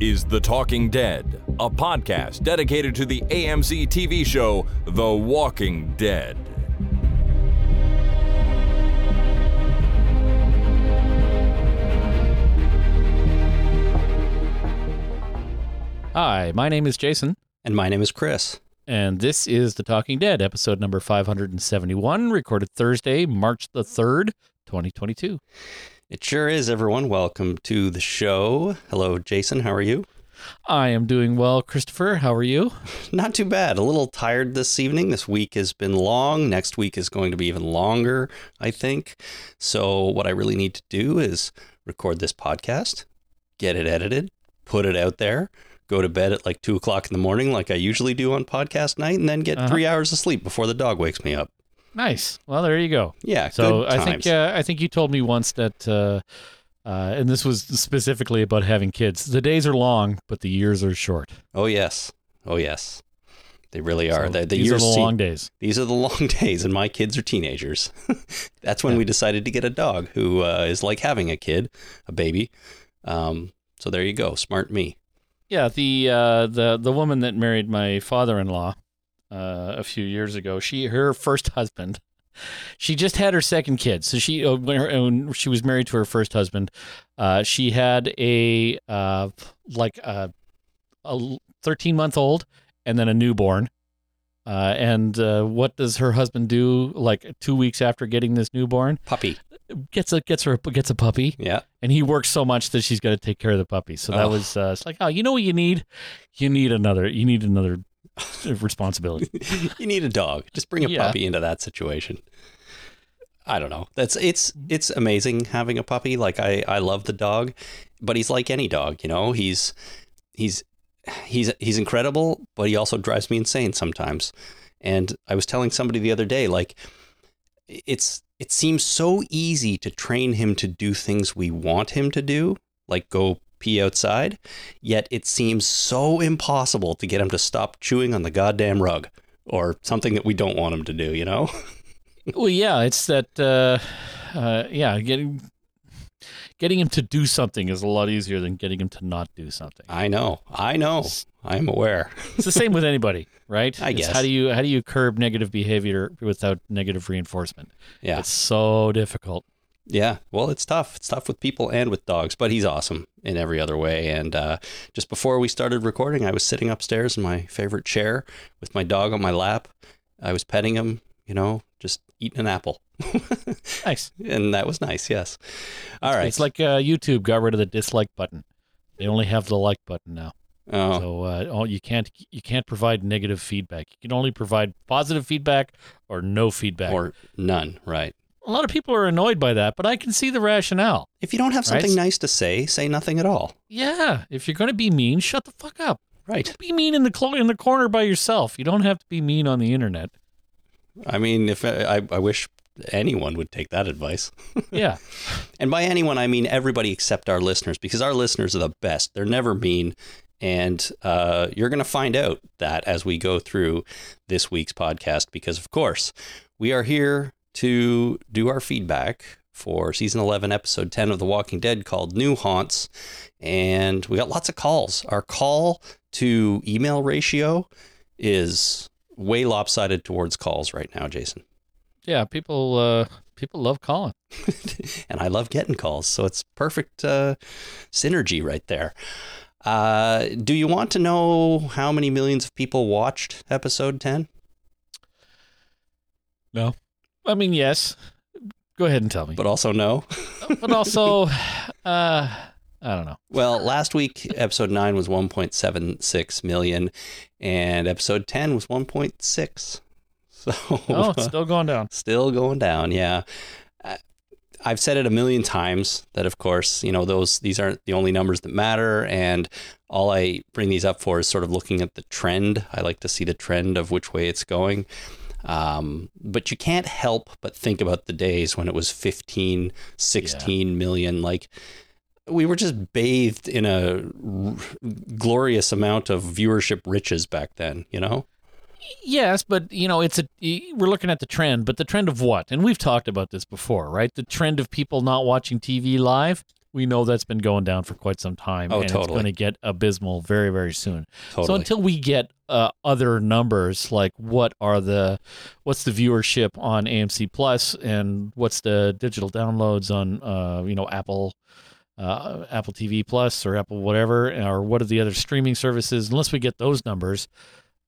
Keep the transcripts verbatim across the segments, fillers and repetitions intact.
is The Talking Dead, a podcast dedicated to the A M C T V show The Walking Dead. Hi, my name is Jason. And my name is Chris. And this is The Talking Dead, episode number five hundred seventy-one, recorded Thursday, March the third, twenty twenty-two. It sure is, everyone. Welcome to the show. Hello, Jason. How are you? I am doing well, Christopher. How are you? Not too bad. A little tired this evening. This week has been long. Next week is going to be even longer, I think. So what I really need to do is record this podcast, get it edited, put it out there, go to bed at like two o'clock in the morning like I usually do on podcast night, and then get uh-huh. three hours of sleep before the dog wakes me up. Nice. Well, there you go. Yeah. So good times. I think uh, I think you told me once that, uh, uh, and this was specifically about having kids. The days are long, but the years are short. Oh yes. Oh yes. They really are. So the, the these years are the long te- days. These are the long days, and my kids are teenagers. That's when yeah. we decided to get a dog, who uh, is like having a kid, a baby. Um, so there you go. Smart me. Yeah, the uh, the the woman that married my father-in-law uh, a few years ago, she her first husband, she just had her second kid. So she uh, when, her, when she was married to her first husband, uh, she had a uh, like a thirteen-month-old and then a newborn. Uh, and uh, what does her husband do? Like two weeks after getting this newborn, puppy. Gets a gets her gets a puppy. Yeah, and he works so much that she's got to take care of the puppy. So that oh. was uh, it's like, oh, you know what you need? You need another. You need another responsibility. You need a dog. Just bring a yeah. puppy into that situation. I don't know. That's it's it's amazing having a puppy. Like I I love the dog, but he's like any dog. You know, he's he's he's he's incredible, but he also drives me insane sometimes. And I was telling somebody the other day, like it's. It seems so easy to train him to do things we want him to do, like go pee outside, yet it seems so impossible to get him to stop chewing on the goddamn rug or something that we don't want him to do, you know? Well, yeah, it's that, uh, uh, yeah, getting getting him to do something is a lot easier than getting him to not do something. I know, I know, I'm aware. It's the same with anybody, right? I it's guess. How do you how do you curb negative behavior without negative reinforcement? Yeah, it's so difficult. Yeah, well, it's tough. It's tough with people and with dogs, but he's awesome in every other way. And uh, just before we started recording, I was sitting upstairs in my favorite chair with my dog on my lap. I was petting him, you know, just eating an apple. Nice. And that was nice, yes. All right. It's like uh, YouTube got rid of the dislike button. They only have the like button now. Oh. So uh, oh, you can't you can't provide negative feedback. You can only provide positive feedback or no feedback. Or none, right. A lot of people are annoyed by that, but I can see the rationale. If you don't have something right? nice to say, say nothing at all. Yeah. If you're going to be mean, shut the fuck up. Right. Don't be mean in the clo- in the corner by yourself. You don't have to be mean on the internet. I mean, if I, I wish anyone would take that advice. Yeah. And by anyone, I mean everybody except our listeners, because our listeners are the best. They're never mean. And uh, you're going to find out that as we go through this week's podcast, because, of course, we are here to do our feedback for season eleven, episode ten of The Walking Dead called New Haunts. And we got lots of calls. Our call to email ratio is way lopsided towards calls right now, Jason. Yeah, people uh, people love calling. And I love getting calls. So it's perfect uh, synergy right there. Uh, do you want to know how many millions of people watched episode ten? No. I mean, yes. Go ahead and tell me. But also no. But also, uh, I don't know. Well, last week, episode nine was one point seven six million, and episode ten was one point six. So, oh, it's still going down. Still going down, yeah. I've said it a million times that, of course, you know, those these aren't the only numbers that matter. And all I bring these up for is sort of looking at the trend. I like to see the trend of which way it's going. Um, but you can't help but think about the days when it was fifteen, sixteen yeah. million. Like, we were just bathed in a r- glorious amount of viewership riches back then, you know? Yes, but, you know, it's a we're looking at the trend, but the trend of what? And we've talked about this before, right? The trend of people not watching T V live. we know that's been going down for quite some time. Oh, and totally. It's going to get abysmal very, very soon. Totally. So until we get uh, other numbers, like what are the, what's the viewership on A M C Plus and what's the digital downloads on, uh, you know, Apple, uh, Apple T V Plus or Apple whatever, or what are the other streaming services? Unless we get those numbers,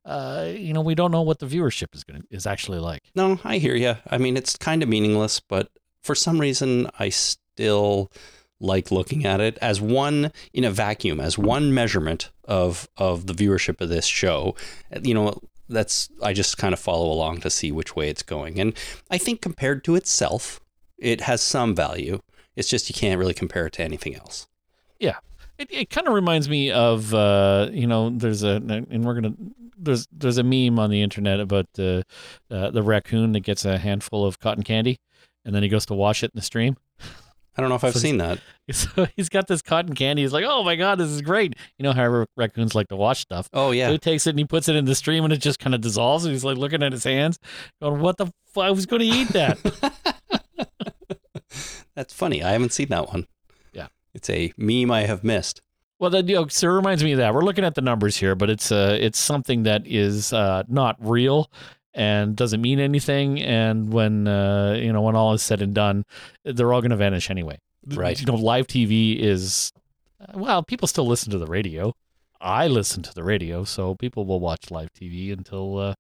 uh, you know, we don't know what the viewership is going to, is actually like. No, I hear you. I mean, it's kind of meaningless, but for some reason, I still like looking at it as one in a vacuum, as one measurement of of the viewership of this show. You know, that's I just kind of follow along to see which way it's going. And I think compared to itself, it has some value. It's just you can't really compare it to anything else. Yeah. It it kind of reminds me of, uh, you know, there's a, and we're going to, there's there's a meme on the internet about uh, uh, the raccoon that gets a handful of cotton candy and then he goes to wash it in the stream. I don't know if I've so seen that. So he's got this cotton candy. He's like, oh my God, this is great. You know how raccoons like to wash stuff. Oh, yeah. So he takes it and he puts it in the stream and it just kind of dissolves. And he's like looking at his hands going, what the f- I was going to eat that. That's funny. I haven't seen that one. Yeah. It's a meme I have missed. Well, that, you know, so it reminds me of that. We're looking at the numbers here, but it's uh, it's something that is uh, not real and doesn't mean anything. And when, uh, you know, when all is said and done, they're all going to vanish anyway. Right. You know, live T V is, well, people still listen to the radio. I listen to the radio, so people will watch live T V until, uh,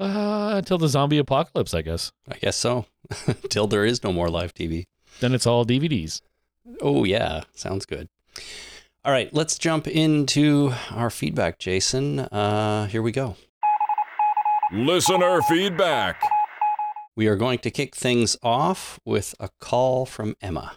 uh, until the zombie apocalypse, I guess. I guess so. Till there is no more live T V. Then it's all D V Ds. Oh, yeah. Sounds good. All right. Let's jump into our feedback, Jason. Uh, here we go. Listener feedback. We are going to kick things off with a call from Emma.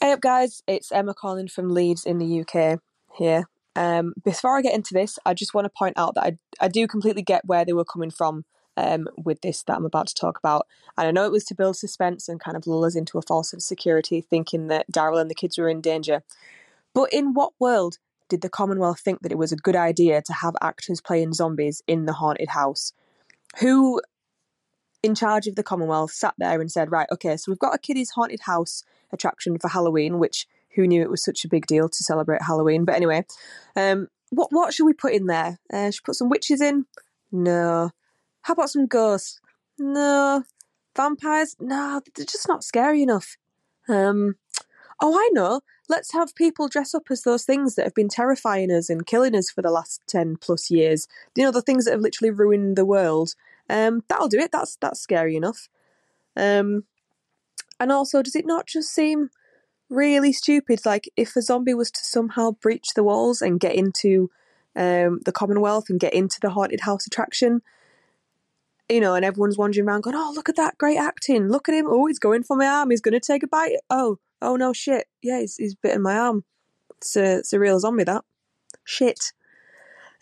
Hey up, guys. It's Emma calling from Leeds in the U K here. Um, before I get into this, I just want to point out that I, I do completely get where they were coming from um, with this that I'm about to talk about. And I know it was to build suspense and kind of lull us into a false sense of security, thinking that Daryl and the kids were in danger. But in what world did the Commonwealth think that it was a good idea to have actors playing zombies in the haunted house? Who in charge of the Commonwealth sat there and said, right, okay, so we've got a kiddies haunted house attraction for Halloween, which who knew it was such a big deal to celebrate Halloween. But anyway, um, what what should we put in there? Uh, should we put some witches in? No. How about some ghosts? No. Vampires? No, they're just not scary enough. Um, oh, I know. Let's have people dress up as those things that have been terrifying us and killing us for the last ten plus years. You know, the things that have literally ruined the world. Um, that'll do it. That's that's scary enough. Um, and also, does it not just seem really stupid? Like, if a zombie was to somehow breach the walls and get into um, the Commonwealth and get into the haunted house attraction, you know, and everyone's wandering around going, oh, look at that great acting. Look at him. Oh, he's going for my arm. He's going to take a bite. Oh, Oh no, shit. Yeah, he's, he's bitten my arm. It's a, it's a real zombie, that. Shit.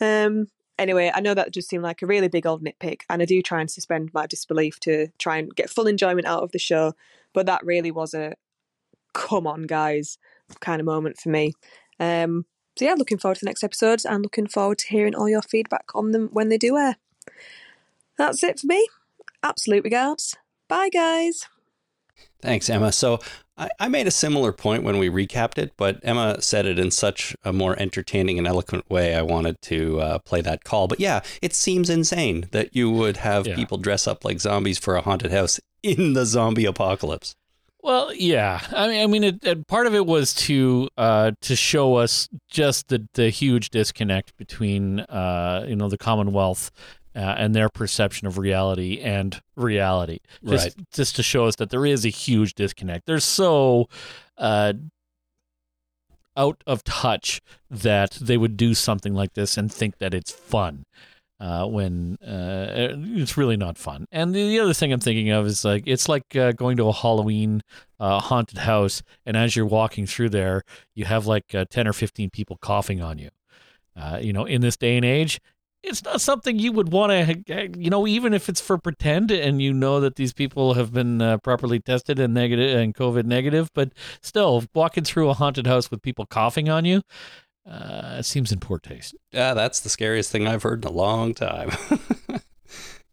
Um. Anyway, I know that just seemed like a really big old nitpick, and I do try and suspend my disbelief to try and get full enjoyment out of the show, but that really was a come on, guys, kind of moment for me. Um. So yeah, looking forward to the next episodes and looking forward to hearing all your feedback on them when they do air. That's it for me. Absolute regards. Bye, guys. Thanks, Emma. So I, I made a similar point when we recapped it, but Emma said it in such a more entertaining and eloquent way. I wanted to uh, play that call. But yeah, it seems insane that you would have yeah. people dress up like zombies for a haunted house in the zombie apocalypse. Well, yeah. I mean, I mean, it, it, part of it was to uh, to show us just the, the huge disconnect between, uh, you know, the Commonwealth Uh, and their perception of reality and reality. Just, right. just to show us that there is a huge disconnect. They're so uh, out of touch that they would do something like this and think that it's fun uh, when uh, it's really not fun. And the, the other thing I'm thinking of is like it's like uh, going to a Halloween uh, haunted house, and as you're walking through there, you have like uh, ten or fifteen people coughing on you. Uh, you know, in this day and age, it's not something you would want to, you know, even if it's for pretend and you know that these people have been uh, properly tested and negative and COVID negative, but still walking through a haunted house with people coughing on you, uh, it seems in poor taste. Yeah, that's the scariest thing I've heard in a long time.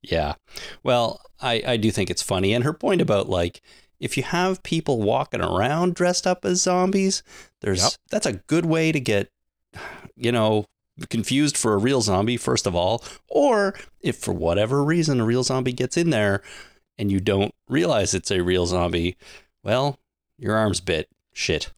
Yeah. Well, I, I do think it's funny. And her point about like, if you have people walking around dressed up as zombies, there's yep. that's a good way to get, you know, confused for a real zombie, first of all. Or if for whatever reason a real zombie gets in there and you don't realize it's a real zombie, well, your arm's bit. Shit.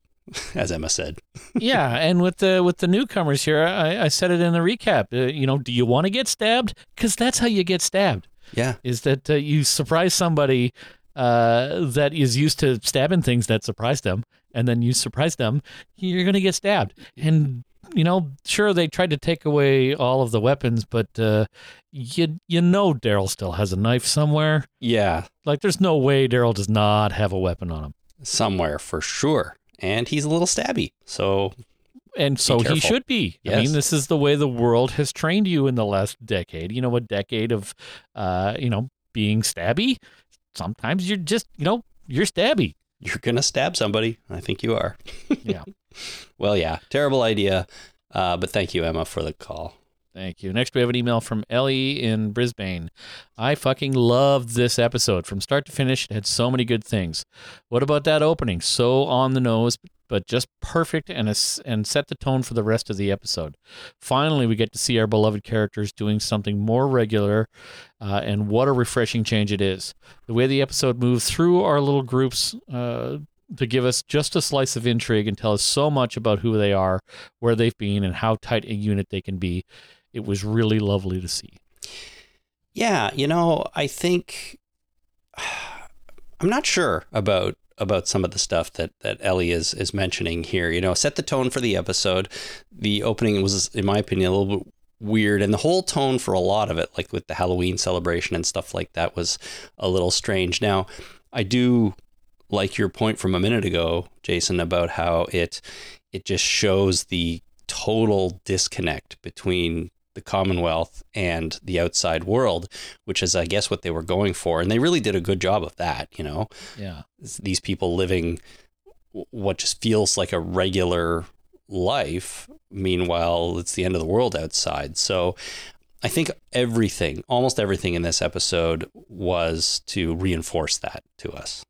As Emma said. Yeah, and with the with the newcomers here, I, I said it in the recap. Uh, you know, do you want to get stabbed? Because that's how you get stabbed. Yeah, is that uh, you surprise somebody uh, that is used to stabbing things that surprise them, and then you surprise them, you're going to get stabbed. And you know, sure they tried to take away all of the weapons, but uh, you you know Daryl still has a knife somewhere. Yeah, like there's no way Daryl does not have a weapon on him somewhere for sure. And he's a little stabby, so and so he should be. Yes. I mean, this is the way the world has trained you in the last decade. You know, a decade of, uh, you know, being stabby. Sometimes you're just, you know, you're stabby. You're gonna stab somebody. I think you are. Yeah. Well, yeah. Terrible idea. Uh, but thank you, Emma, for the call. Thank you. Next, we have an email from Ellie in Brisbane. I fucking loved this episode. From start to finish, it had so many good things. What about that opening? So on the nose, but just perfect and a, and set the tone for the rest of the episode. Finally, we get to see our beloved characters doing something more regular, uh, and what a refreshing change it is. The way the episode moved through our little groups uh, to give us just a slice of intrigue and tell us so much about who they are, where they've been, and how tight a unit they can be. It was really lovely to see. Yeah, you know, I think I'm not sure about about some of the stuff that, that Ellie is is mentioning here. You know, set the tone for the episode. The opening was, in my opinion, a little bit weird, and the whole tone for a lot of it, like with the Halloween celebration and stuff like that, was a little strange. Now, I do like your point from a minute ago, Jason, about how it it just shows the total disconnect between the Commonwealth and the outside world, which is, I guess, what they were going for. And they really did a good job of that, you know? Yeah. These people living what just feels like a regular life. Meanwhile, it's the end of the world outside. So I think everything, almost everything in this episode was to reinforce that to us.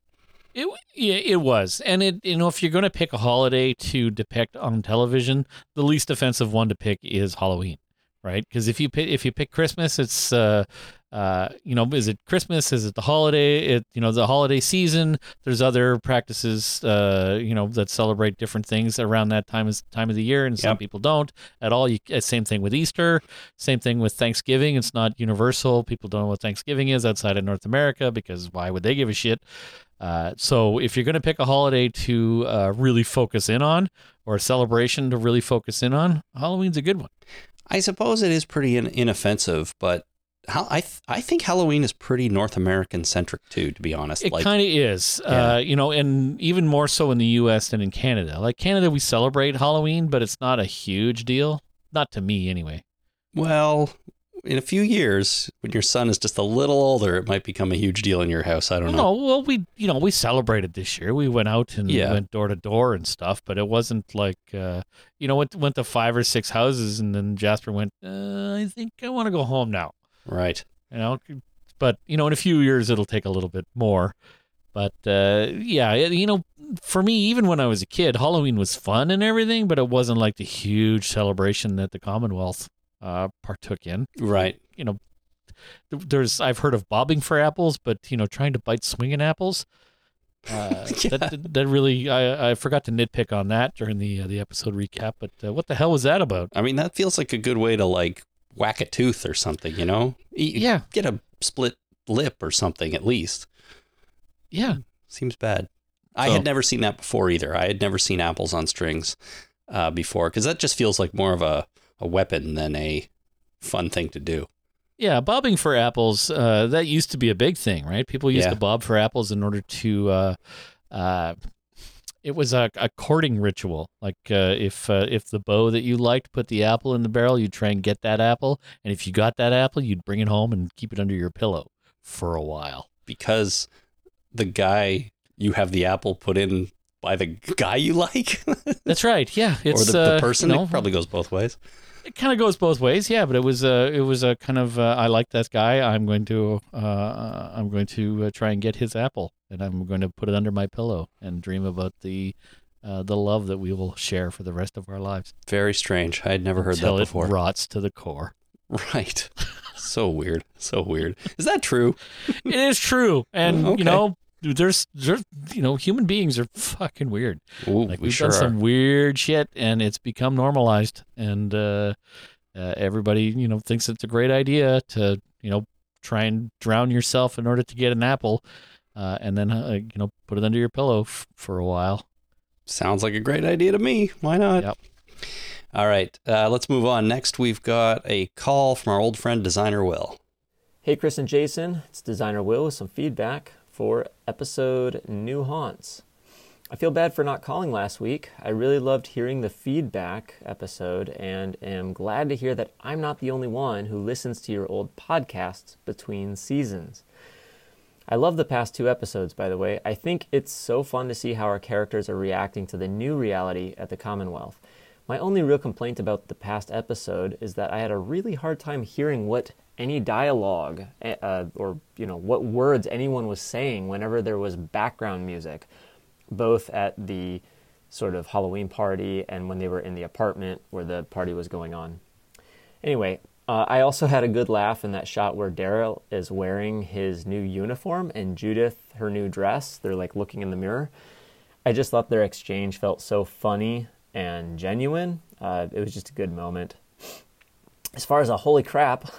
It yeah, it was. And it you know, if you're going to pick a holiday to depict on television, the least offensive one to pick is Halloween, right? Because if you pick, if you pick Christmas, it's uh uh you know, is it Christmas? Is it the holiday? It you know, the holiday season. There's other practices uh you know that celebrate different things around that time is time of the year, and yep. some people don't at all. You, same thing with Easter. Same thing with Thanksgiving. It's not universal. People don't know what Thanksgiving is outside of North America because why would they give a shit? Uh, so if you're going to pick a holiday to uh, really focus in on, or a celebration to really focus in on, Halloween's a good one. I suppose it is pretty in- inoffensive, but how, I th- I think Halloween is pretty North American centric too, to be honest. It like, kind of is, yeah. uh, you know, and even more so in the U S than in Canada. Like Canada, we celebrate Halloween, but it's not a huge deal. Not to me anyway. Well, in a few years, when your son is just a little older, it might become a huge deal in your house. I don't know. No, well, we you know we celebrated this year. We went out and yeah. went door to door and stuff, but it wasn't like uh, you know went went to five or six houses, and then Jasper went, Uh, I think I want to go home now. Right. You know, but you know, in a few years, it'll take a little bit more. But uh, yeah, you know, for me, even when I was a kid, Halloween was fun and everything, but it wasn't like the huge celebration that the Commonwealth Uh, partook in. Right. You know, there's, I've heard of bobbing for apples, but, you know, trying to bite swinging apples, uh, yeah. that, that really, I, I forgot to nitpick on that during the uh, the episode recap, but uh, what the hell was that about? I mean, that feels like a good way to, like, whack a tooth or something, you know? Eat, yeah. Get a split lip or something, at least. Yeah. Seems bad. I so. had never seen that before either. I had never seen apples on strings uh, before, because that just feels like more of a a weapon than a fun thing to do. Yeah, bobbing for apples, uh, that used to be a big thing, right? People used yeah. to bob for apples in order to, uh, uh, it was a, a courting ritual. Like uh, if uh, if the beau that you liked put the apple in the barrel, you'd try and get that apple. And if you got that apple, you'd bring it home and keep it under your pillow for a while. Because the guy you have the apple put in by the guy you like. That's right, yeah. It's, or the, the person, uh, you know, it probably goes both ways. It kind of goes both ways, yeah. But it was a, it was a kind of uh, I like that guy. I'm going to, uh, I'm going to uh, try and get his apple, and I'm going to put it under my pillow and dream about the, uh, the love that we will share for the rest of our lives. Very strange. I had never heard Until that before. It rots to the core. Right. So weird. So weird. Is that true? It is true. And okay. you know, there's, there's, you know, human beings are fucking weird. Ooh, like we've we sure done some are. weird shit, and it's become normalized. And uh, uh, everybody, you know, thinks it's a great idea to, you know, try and drown yourself in order to get an apple, uh, and then uh, you know, put it under your pillow f- for a while. Sounds like a great idea to me. Why not? Yep. All right, uh, let's move on. Next, we've got a call from our old friend, Designer Will. Hey, Chris and Jason. It's Designer Will with some feedback for episode New Haunts. I feel bad for not calling last week. I really loved hearing the feedback episode and am glad to hear that I'm not the only one who listens to your old podcasts between seasons. I love the past two episodes, by the way. I think it's so fun to see how our characters are reacting to the new reality at the Commonwealth. My only real complaint about the past episode is that I had a really hard time hearing what any dialogue uh, or, you know, what words anyone was saying whenever there was background music, both at the sort of Halloween party and when they were in the apartment where the party was going on. Anyway, Uh, I also had a good laugh in that shot where Daryl is wearing his new uniform and Judith her new dress. They're like looking in the mirror. I just thought their exchange felt so funny and genuine. Uh, it was just a good moment. As far as a holy crap,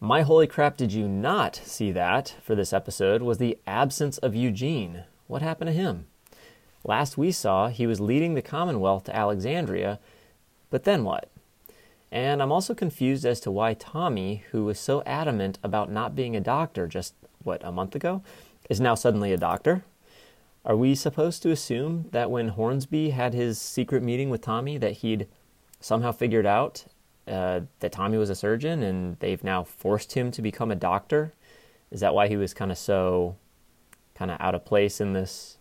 my holy crap did you not see that for this episode was the absence of Eugene. What happened to him? Last we saw, he was leading the Commonwealth to Alexandria, but then what? And I'm also confused as to why Tomi, who was so adamant about not being a doctor just, what, a month ago, is now suddenly a doctor. Are we supposed to assume that when Hornsby had his secret meeting with Tomi that he'd somehow figured out uh, that Tomi was a surgeon and they've now forced him to become a doctor? Is that why he was kind of so kind of out of place in this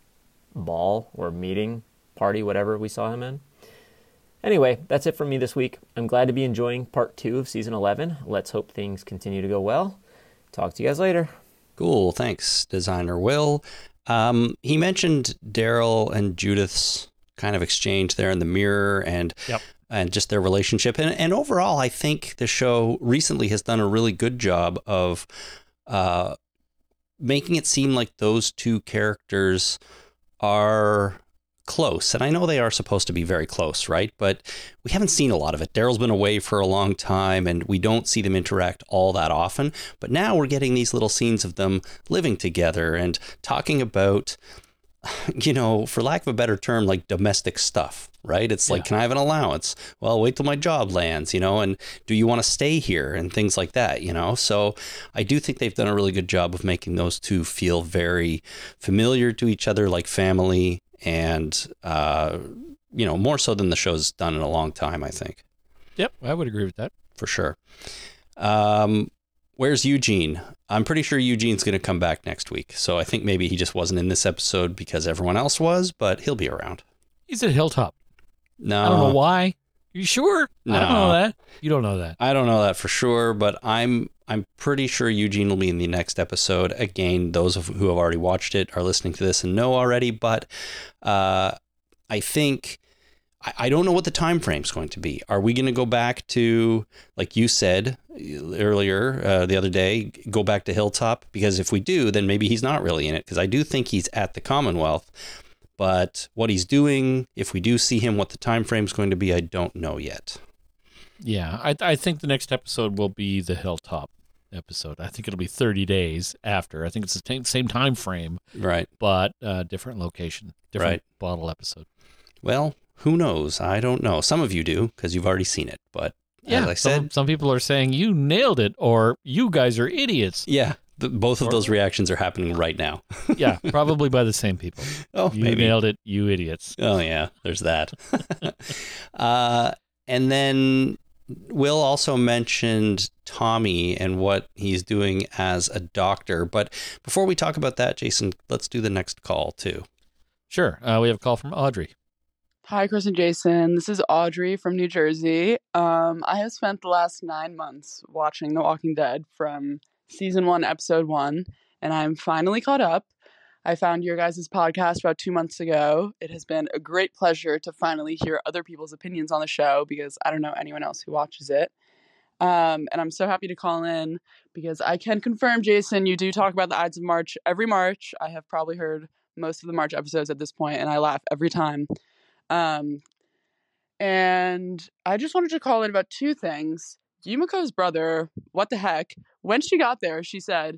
ball or meeting, party, whatever we saw him in? Anyway, that's it from me this week. I'm glad to be enjoying part two of season eleven. Let's hope things continue to go well. Talk to you guys later. Cool. Thanks, Designer Will. Um, he mentioned Daryl and Judith's kind of exchange there in the mirror and yep. and just their relationship. And, and overall, I think the show recently has done a really good job of uh, making it seem like those two characters are close. And I know they are supposed to be very close, right? But we haven't seen a lot of it. Daryl's been away for a long time and we don't see them interact all that often. But now we're getting these little scenes of them living together and talking about, you know, for lack of a better term, like domestic stuff, right? It's yeah. like, can I have an allowance? Well, wait till my job lands, you know, and do you want to stay here and things like that, you know? So I do think they've done a really good job of making those two feel very familiar to each other, like family. And, uh, you know, more so than the show's done in a long time, I think. Yep, I would agree with that. For sure. Um, where's Eugene? I'm pretty sure Eugene's going to come back next week. So I think maybe he just wasn't in this episode because everyone else was, but he'll be around. He's at Hilltop. No. I don't know why. You sure? No. I don't know that. You don't know that. I don't know that for sure, but I'm I'm pretty sure Eugene will be in the next episode. Again, those of who have already watched it are listening to this and know already, but uh, I think I, I don't know what the time frame is going to be. Are we going to go back to, like you said earlier uh, the other day, go back to Hilltop? Because if we do, then maybe he's not really in it, because I do think he's at the Commonwealth. But what he's doing, if we do see him, what the time frame is going to be, I don't know yet. Yeah, I, I think the next episode will be the Hilltop episode. I think it'll be thirty days after. I think it's the t- same time frame, right? But uh, different location, different right. bottle episode. Well, who knows? I don't know. Some of you do because you've already seen it. But yeah, as I said, some, some people are saying you nailed it, or you guys are idiots. Yeah. Both of those reactions are happening right now. Yeah, probably by the same people. Oh, you maybe. Nailed it, you idiots. Oh, yeah, there's that. uh, and then Will also mentioned Tomi and what he's doing as a doctor. But before we talk about that, Jason, let's do the next call, too. Sure. Uh, we have a call from Audrey. Hi, Chris and Jason. This is Audrey from New Jersey. Um, I have spent the last nine months watching The Walking Dead from season one, episode one, and I'm finally caught up. I found your guys' podcast about two months ago. It has been a great pleasure to finally hear other people's opinions on the show because I don't know anyone else who watches it. Um, and I'm so happy to call in because I can confirm, Jason, you do talk about the Ides of March every March. I have probably heard most of the March episodes at this point, and I laugh every time. Um, and I just wanted to call in about two things. Yumiko's brother, what the heck? When she got there, she said,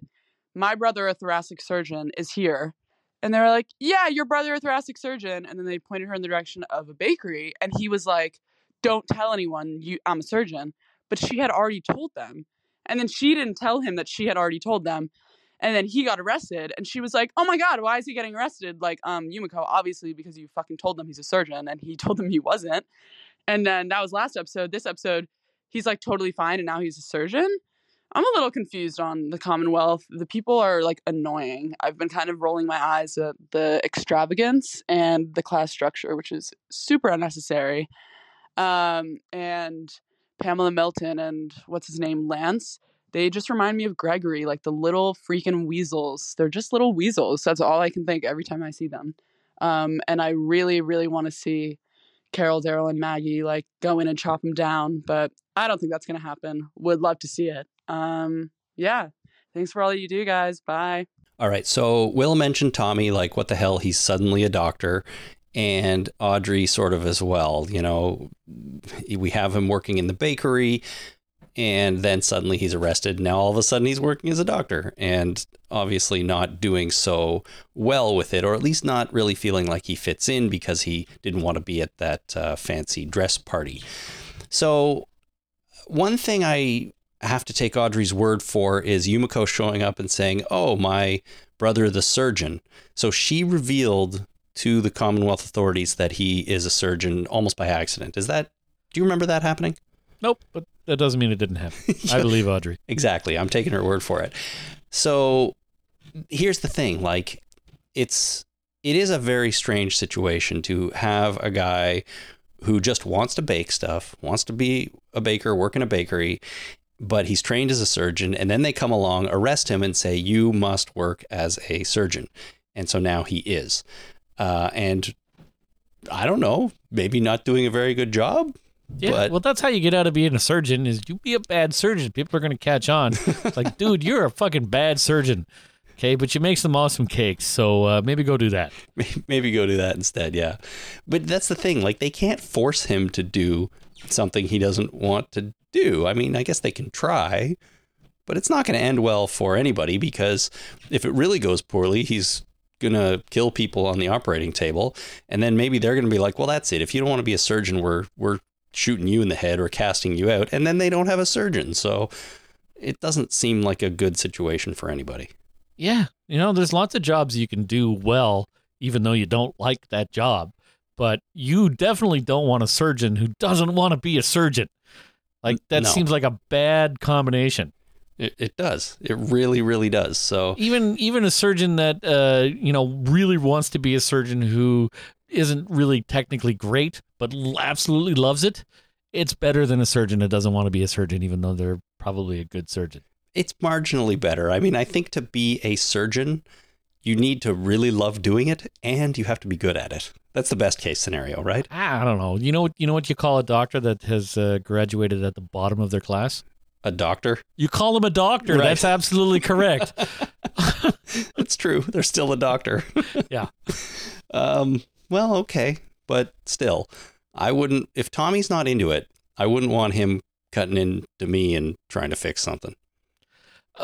"My brother, a thoracic surgeon, is here." And they were like, "Yeah, your brother, a thoracic surgeon." And then they pointed her in the direction of a bakery. And he was like, "Don't tell anyone you, I'm a surgeon." But she had already told them. And then she didn't tell him that she had already told them. And then he got arrested, and she was like, "Oh my God, why is he getting arrested?" Like, um, Yumiko, obviously, because you fucking told them he's a surgeon, and he told them he wasn't. And then that was last episode. This episode, he's like totally fine, and now he's a surgeon. I'm a little confused on the Commonwealth. The people are like annoying. I've been kind of rolling my eyes at the extravagance and the class structure, which is super unnecessary. Um, and Pamela Milton and what's his name, Lance. They just remind me of Gregory, like the little freaking weasels. They're just little weasels. That's all I can think every time I see them. Um, and I really, really want to see Carol, Daryl, and Maggie like go in and chop them down. But I don't think that's going to happen. Would love to see it. Um, yeah. Thanks for all that you do, guys. Bye. All right. So Will mentioned Tomi, like what the hell? He's suddenly a doctor. And Audrey sort of as well. You know, we have him working in the bakery. And then suddenly he's arrested. Now all of a sudden he's working as a doctor and obviously not doing so well with it, or at least not really feeling like he fits in because he didn't want to be at that uh, fancy dress party. So one thing I have to take Audrey's word for is Yumiko showing up and saying, "Oh, my brother, the surgeon." So she revealed to the Commonwealth authorities that he is a surgeon almost by accident. Is that, do you remember that happening? Nope, but that doesn't mean it didn't happen. I believe Audrey. Exactly. I'm taking her word for it. So here's the thing. Like, it's it is a very strange situation to have a guy who just wants to bake stuff, wants to be a baker, work in a bakery, but he's trained as a surgeon. And then they come along, arrest him and say, "You must work as a surgeon." And so now he is. Uh, and I don't know, maybe not doing a very good job. Yeah, but, well, that's how you get out of being a surgeon is you be a bad surgeon. People are going to catch on. It's like, dude, you're a fucking bad surgeon. Okay, but you make some awesome cakes, so uh, maybe go do that. Maybe go do that instead, yeah. But that's the thing. Like, they can't force him to do something he doesn't want to do. I mean, I guess they can try, but it's not going to end well for anybody because if it really goes poorly, he's going to kill people on the operating table. And then maybe they're going to be like, "Well, that's it. If you don't want to be a surgeon, we're we're... shooting you in the head or casting you out," and then they don't have a surgeon. So it doesn't seem like a good situation for anybody. Yeah. You know, there's lots of jobs you can do well, even though you don't like that job, but you definitely don't want a surgeon who doesn't want to be a surgeon. Like that no. seems like a bad combination. It, it does. It really, really does. So even, even a surgeon that, uh, you know, really wants to be a surgeon who isn't really technically great, but absolutely loves it. It's better than a surgeon that doesn't want to be a surgeon, even though they're probably a good surgeon. It's marginally better. I mean, I think to be a surgeon, you need to really love doing it and you have to be good at it. That's the best case scenario, right? I don't know. You know what, you know what you call a doctor that has uh, graduated at the bottom of their class? A doctor? You call him a doctor. Right. That's absolutely correct. That's true. They're still a doctor. Yeah. um, Well, okay, but still, I wouldn't, if Tommy's not into it, I wouldn't want him cutting into me and trying to fix something.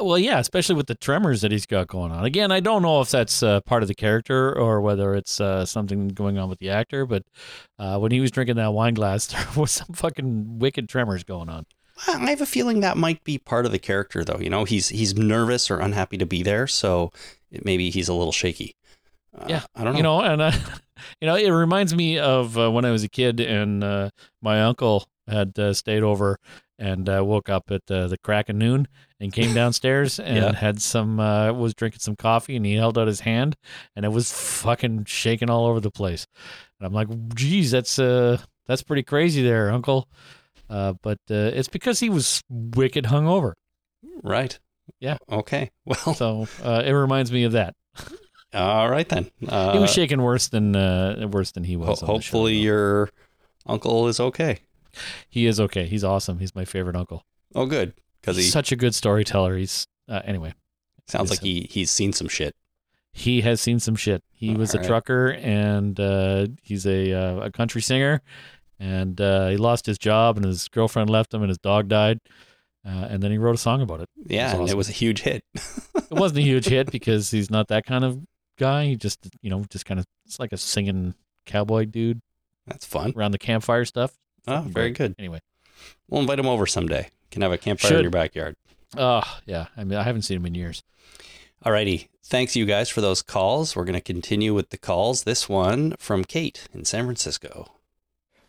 Well, yeah, especially with the tremors that he's got going on. Again, I don't know if that's uh, part of the character or whether it's uh, something going on with the actor, but uh, when he was drinking that wine glass, there was some fucking wicked tremors going on. I have a feeling that might be part of the character, though. You know, he's he's nervous or unhappy to be there, so it, maybe he's a little shaky. Uh, yeah, I don't know. You know, and uh, you know, it reminds me of uh, when I was a kid and uh, my uncle had uh, stayed over and uh, woke up at uh, the crack of noon and came downstairs and yeah. had some uh, was drinking some coffee and he held out his hand and it was fucking shaking all over the place. And I'm like, geez, that's uh, that's pretty crazy there, Uncle. Uh, but uh, it's because he was wicked hungover. Right. Yeah. Okay. Well. So uh, it reminds me of that. All right then. Uh, he was shaking worse than uh, worse than he was. Ho- hopefully show, your uncle is okay. He is okay. He's awesome. He's my favorite uncle. Oh, good. Because he's he, such a good storyteller. He's uh, anyway. Sounds like he, he's seen some shit. He has seen some shit. He All was right. a trucker, and uh, he's a uh, a country singer, and uh, he lost his job, and his girlfriend left him, and his dog died. Uh, and then he wrote a song about it. Yeah, it was, awesome. And it was a huge hit. It wasn't a huge hit because he's not that kind of guy. He just, you know, just kind of, it's like a singing cowboy dude. That's fun. Around the campfire stuff. Oh, very good. Anyway. We'll invite him over someday. Can have a campfire Should. in your backyard. Oh, yeah. I mean, I haven't seen him in years. All righty. Thanks, you guys, for those calls. We're going to continue with the calls. This one from Kate in San Francisco.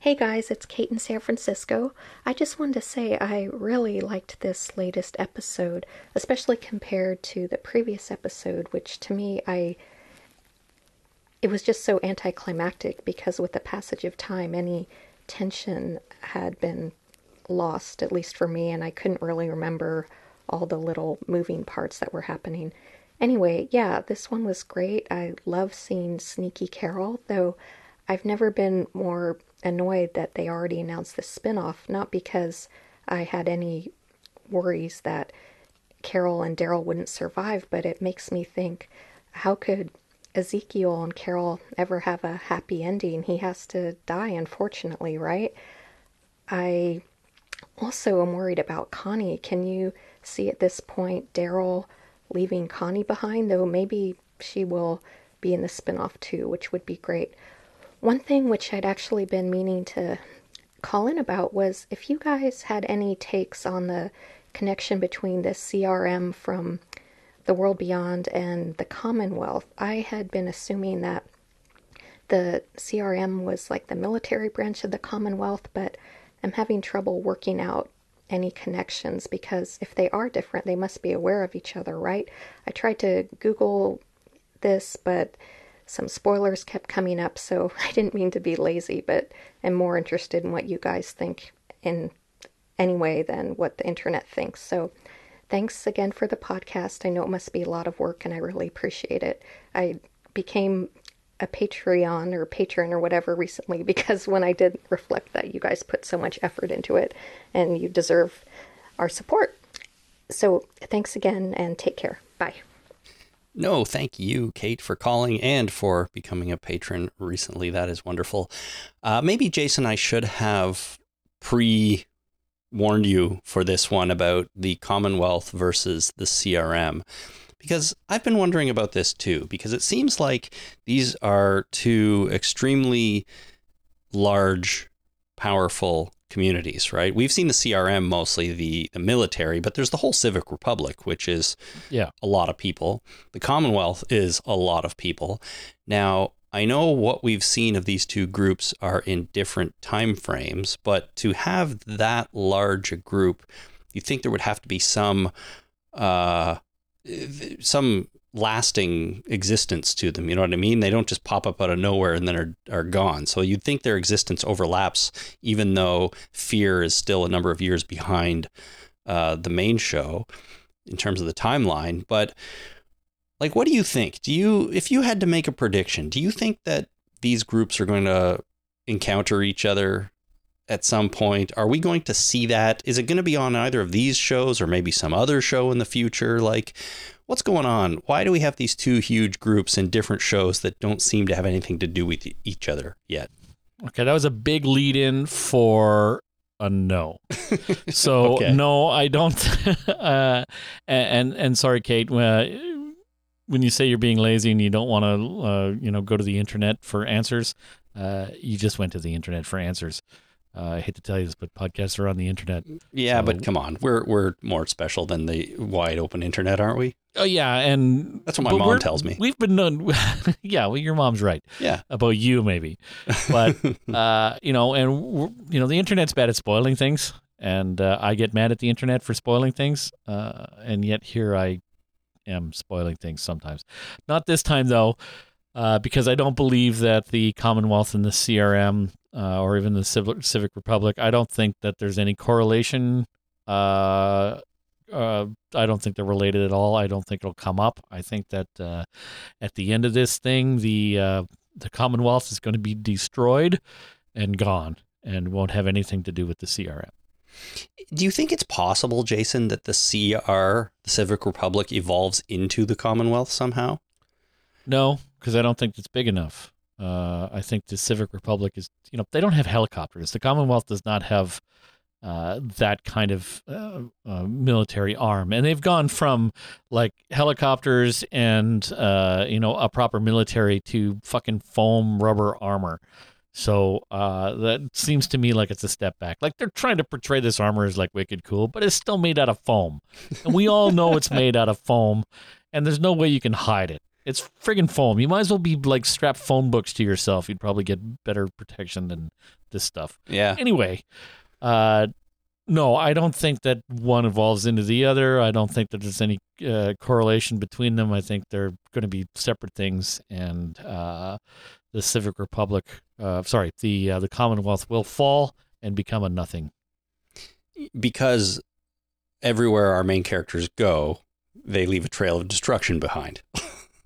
Hey guys, it's Kate in San Francisco. I just wanted to say I really liked this latest episode, especially compared to the previous episode, which to me, I it was just so anticlimactic because with the passage of time, any tension had been lost, at least for me, and I couldn't really remember all the little moving parts that were happening. Anyway, yeah, this one was great. I love seeing Sneaky Carol, though I've never been more annoyed that they already announced the spinoff, not because I had any worries that Carol and Daryl wouldn't survive, but it makes me think, how could Ezekiel and Carol ever have a happy ending? He has to die, unfortunately, right? I also am worried about Connie. Can you see at this point Daryl leaving Connie behind? Though maybe she will be in the spinoff too, which would be great. One thing which I'd actually been meaning to call in about was if you guys had any takes on the connection between the C R M from The World Beyond and the Commonwealth. I had been assuming that the C R M was like the military branch of the Commonwealth, but I'm having trouble working out any connections because if they are different, they must be aware of each other, right? I tried to Google this, but some spoilers kept coming up, so I didn't mean to be lazy, but I'm more interested in what you guys think in any way than what the internet thinks. So thanks again for the podcast. I know it must be a lot of work, and I really appreciate it. I became a Patreon or patron or whatever recently because when I did reflect that, you guys put so much effort into it, and you deserve our support. So thanks again, and take care. Bye. No, thank you, Kate, for calling and for becoming a patron recently. That is wonderful. Uh, maybe, Jason, I should have pre-warned you for this one about the Commonwealth versus the C R M, because I've been wondering about this, too, because it seems like these are two extremely large, powerful communities, right? We've seen the C R M, mostly the, the military, but there's the whole Civic Republic, which is yeah. a lot of people. The Commonwealth is a lot of people. Now, I know what we've seen of these two groups are in different time frames, but to have that large a group, you think there would have to be some uh, some lasting existence to them. You know what I mean? They don't just pop up out of nowhere and then are, are gone. So you'd think their existence overlaps, even though Fear is still a number of years behind uh, the main show in terms of the timeline. But like, what do you think? Do you, if you had to make a prediction, do you think that these groups are going to encounter each other at some point? Are we going to see that? Is it going to be on either of these shows or maybe some other show in the future? Like, what's going on? Why do we have these two huge groups in different shows that don't seem to have anything to do with each other yet? Okay, that was a big lead in for a no. So okay. No, I don't. uh, and, and sorry, Kate, uh, when you say you're being lazy and you don't want to, uh, you know, go to the internet for answers, uh, you just went to the internet for answers. Uh, I hate to tell you this, but podcasts are on the internet. Yeah, so. But come on. We're we're more special than the wide open internet, aren't we? Oh, yeah. And that's what my mom tells me. We've been known. Yeah, well, your mom's right. Yeah. About you, maybe. But, uh, you know, and, we're, you know, the internet's bad at spoiling things. And uh, I get mad at the internet for spoiling things. Uh, and yet here I am spoiling things sometimes. Not this time, though. uh, because I don't believe that the Commonwealth and the C R M uh, or even the Civ- Civic Republic, I don't think that there's any correlation. Uh, uh, I don't think they're related at all. I don't think it'll come up. I think that uh, at the end of this thing, the uh, the Commonwealth is going to be destroyed and gone and won't have anything to do with the C R M. Do you think it's possible, Jason, that the C R, the Civic Republic, evolves into the Commonwealth somehow? No, because I don't think it's big enough. Uh, I think the Civic Republic is, you know, they don't have helicopters. The Commonwealth does not have uh, that kind of uh, uh, military arm. And they've gone from, like, helicopters and, uh, you know, a proper military to fucking foam rubber armor. So uh, that seems to me like it's a step back. Like they're trying to portray this armor as like wicked cool, but it's still made out of foam. And we all know it's made out of foam, and there's no way you can hide it. It's friggin' foam. You might as well be like strap phone books to yourself. You'd probably get better protection than this stuff. Yeah. Anyway, uh, no, I don't think that one evolves into the other. I don't think that there's any uh, correlation between them. I think they're going to be separate things, and uh, the Civic Republic... Uh, sorry, the uh, the Commonwealth will fall and become a nothing. Because everywhere our main characters go, they leave a trail of destruction behind.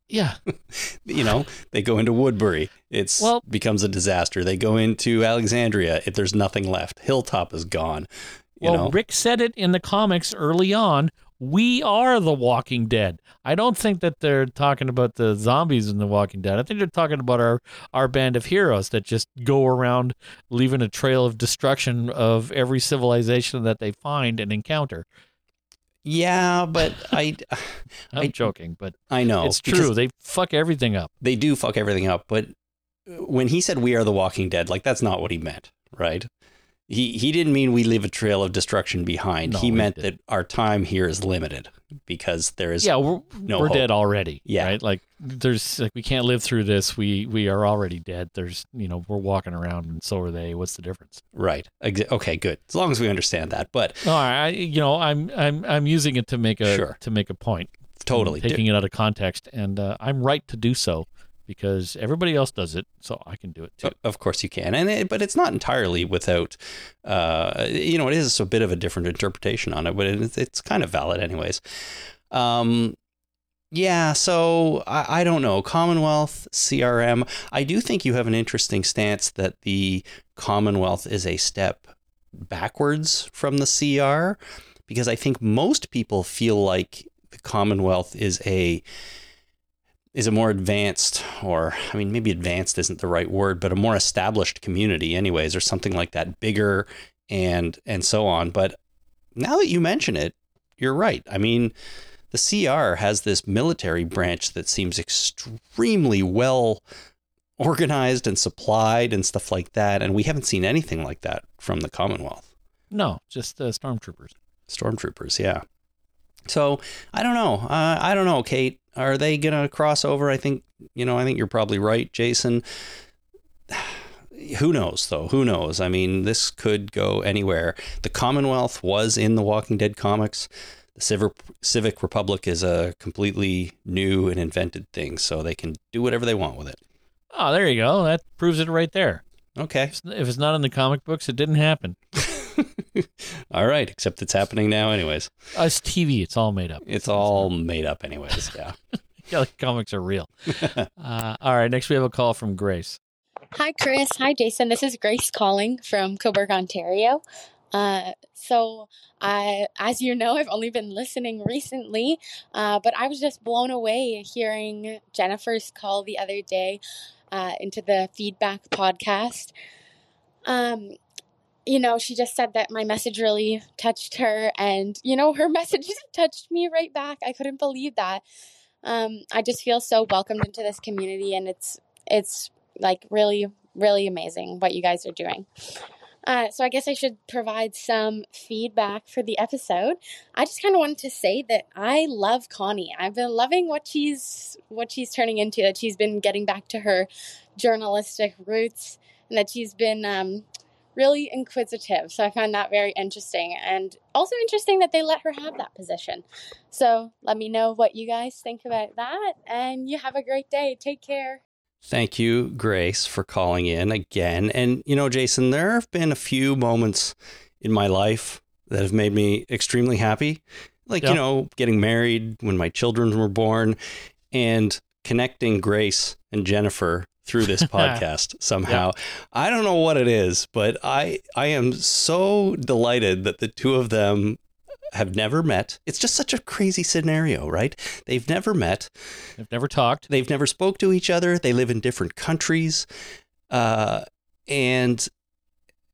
Yeah. You know, they go into Woodbury. It's well, becomes a disaster. They go into Alexandria. If there's nothing left, Hilltop is gone. You well, know? Rick said it in the comics early on. We are The Walking Dead. I don't think that they're talking about the zombies in The Walking Dead. I think they're talking about our, our band of heroes that just go around leaving a trail of destruction of every civilization that they find and encounter. Yeah, but I... I'm I, joking, but... I know. It's true. They fuck everything up. They do fuck everything up, but when he said we are The Walking Dead, like, that's not what he meant, right? He he didn't mean we leave a trail of destruction behind. No, he meant that our time here is limited because there is yeah, we're, no we're hope. Dead already. Yeah, right? Like there's like we can't live through this. We we are already dead. There's you know we're walking around and so are they. What's the difference? Right. Okay. Good. As long as we understand that. But no, I you know I'm I'm I'm using it to make a sure. to make a point. Totally I'm taking it out of context, and uh, I'm right to do so. Because everybody else does it, so I can do it too. Of course you can, and it, but it's not entirely without, uh, you know, it is a bit of a different interpretation on it, but it, it's kind of valid anyways. Um, yeah, so I, I don't know. Commonwealth, C R M, I do think you have an interesting stance that the Commonwealth is a step backwards from the C R, because I think most people feel like the Commonwealth is a... is a more advanced, or I mean, maybe advanced isn't the right word, but a more established community anyways, or something like that, bigger and and so on. But now that you mention it, you're right. I mean, the C R has this military branch that seems extremely well organized and supplied and stuff like that. And we haven't seen anything like that from the Commonwealth. No, just uh, stormtroopers. Stormtroopers, yeah. So I don't know. Uh, I don't know, Kate. Are they going to cross over? I think, you know, I think you're probably right, Jason. Who knows, though? Who knows? I mean, this could go anywhere. The Commonwealth was in the Walking Dead comics. The Civic, Civic Republic is a completely new and invented thing, so they can do whatever they want with it. Oh, there you go. That proves it right there. Okay. If it's not in the comic books, it didn't happen. All right, except it's happening now anyways. Us T V, it's all made up. It's all made up anyways, yeah. Yeah, the comics are real. Uh, all right, next we have a call from Grace. Hi, Chris. Hi, Jason. This is Grace calling from Coburg, Ontario. Uh, so, I, as you know, I've only been listening recently, uh, but I was just blown away hearing Jennifer's call the other day uh, into the Feedback podcast. Um. You know, she just said that my message really touched her, and, you know, her message touched me right back. I couldn't believe that. Um, I just feel so welcomed into this community, and it's, it's like, really, really amazing what you guys are doing. Uh, so I guess I should provide some feedback for the episode. I just kind of wanted to say that I love Connie. I've been loving what she's, what she's turning into, that she's been getting back to her journalistic roots, and that she's been... Um, really inquisitive. So I found that very interesting, and also interesting that they let her have that position. So let me know what you guys think about that, and you have a great day. Take care. Thank you, Grace, for calling in again. And, you know, Jason, there have been a few moments in my life that have made me extremely happy. Like, yeah. you know, getting married when my children were born and connecting Grace and Jennifer through this podcast somehow. Yeah. I don't know what it is, but I I am so delighted that the two of them have never met. It's just such a crazy scenario, right? They've never met. They've never talked. They've never spoke to each other. They live in different countries. Uh, and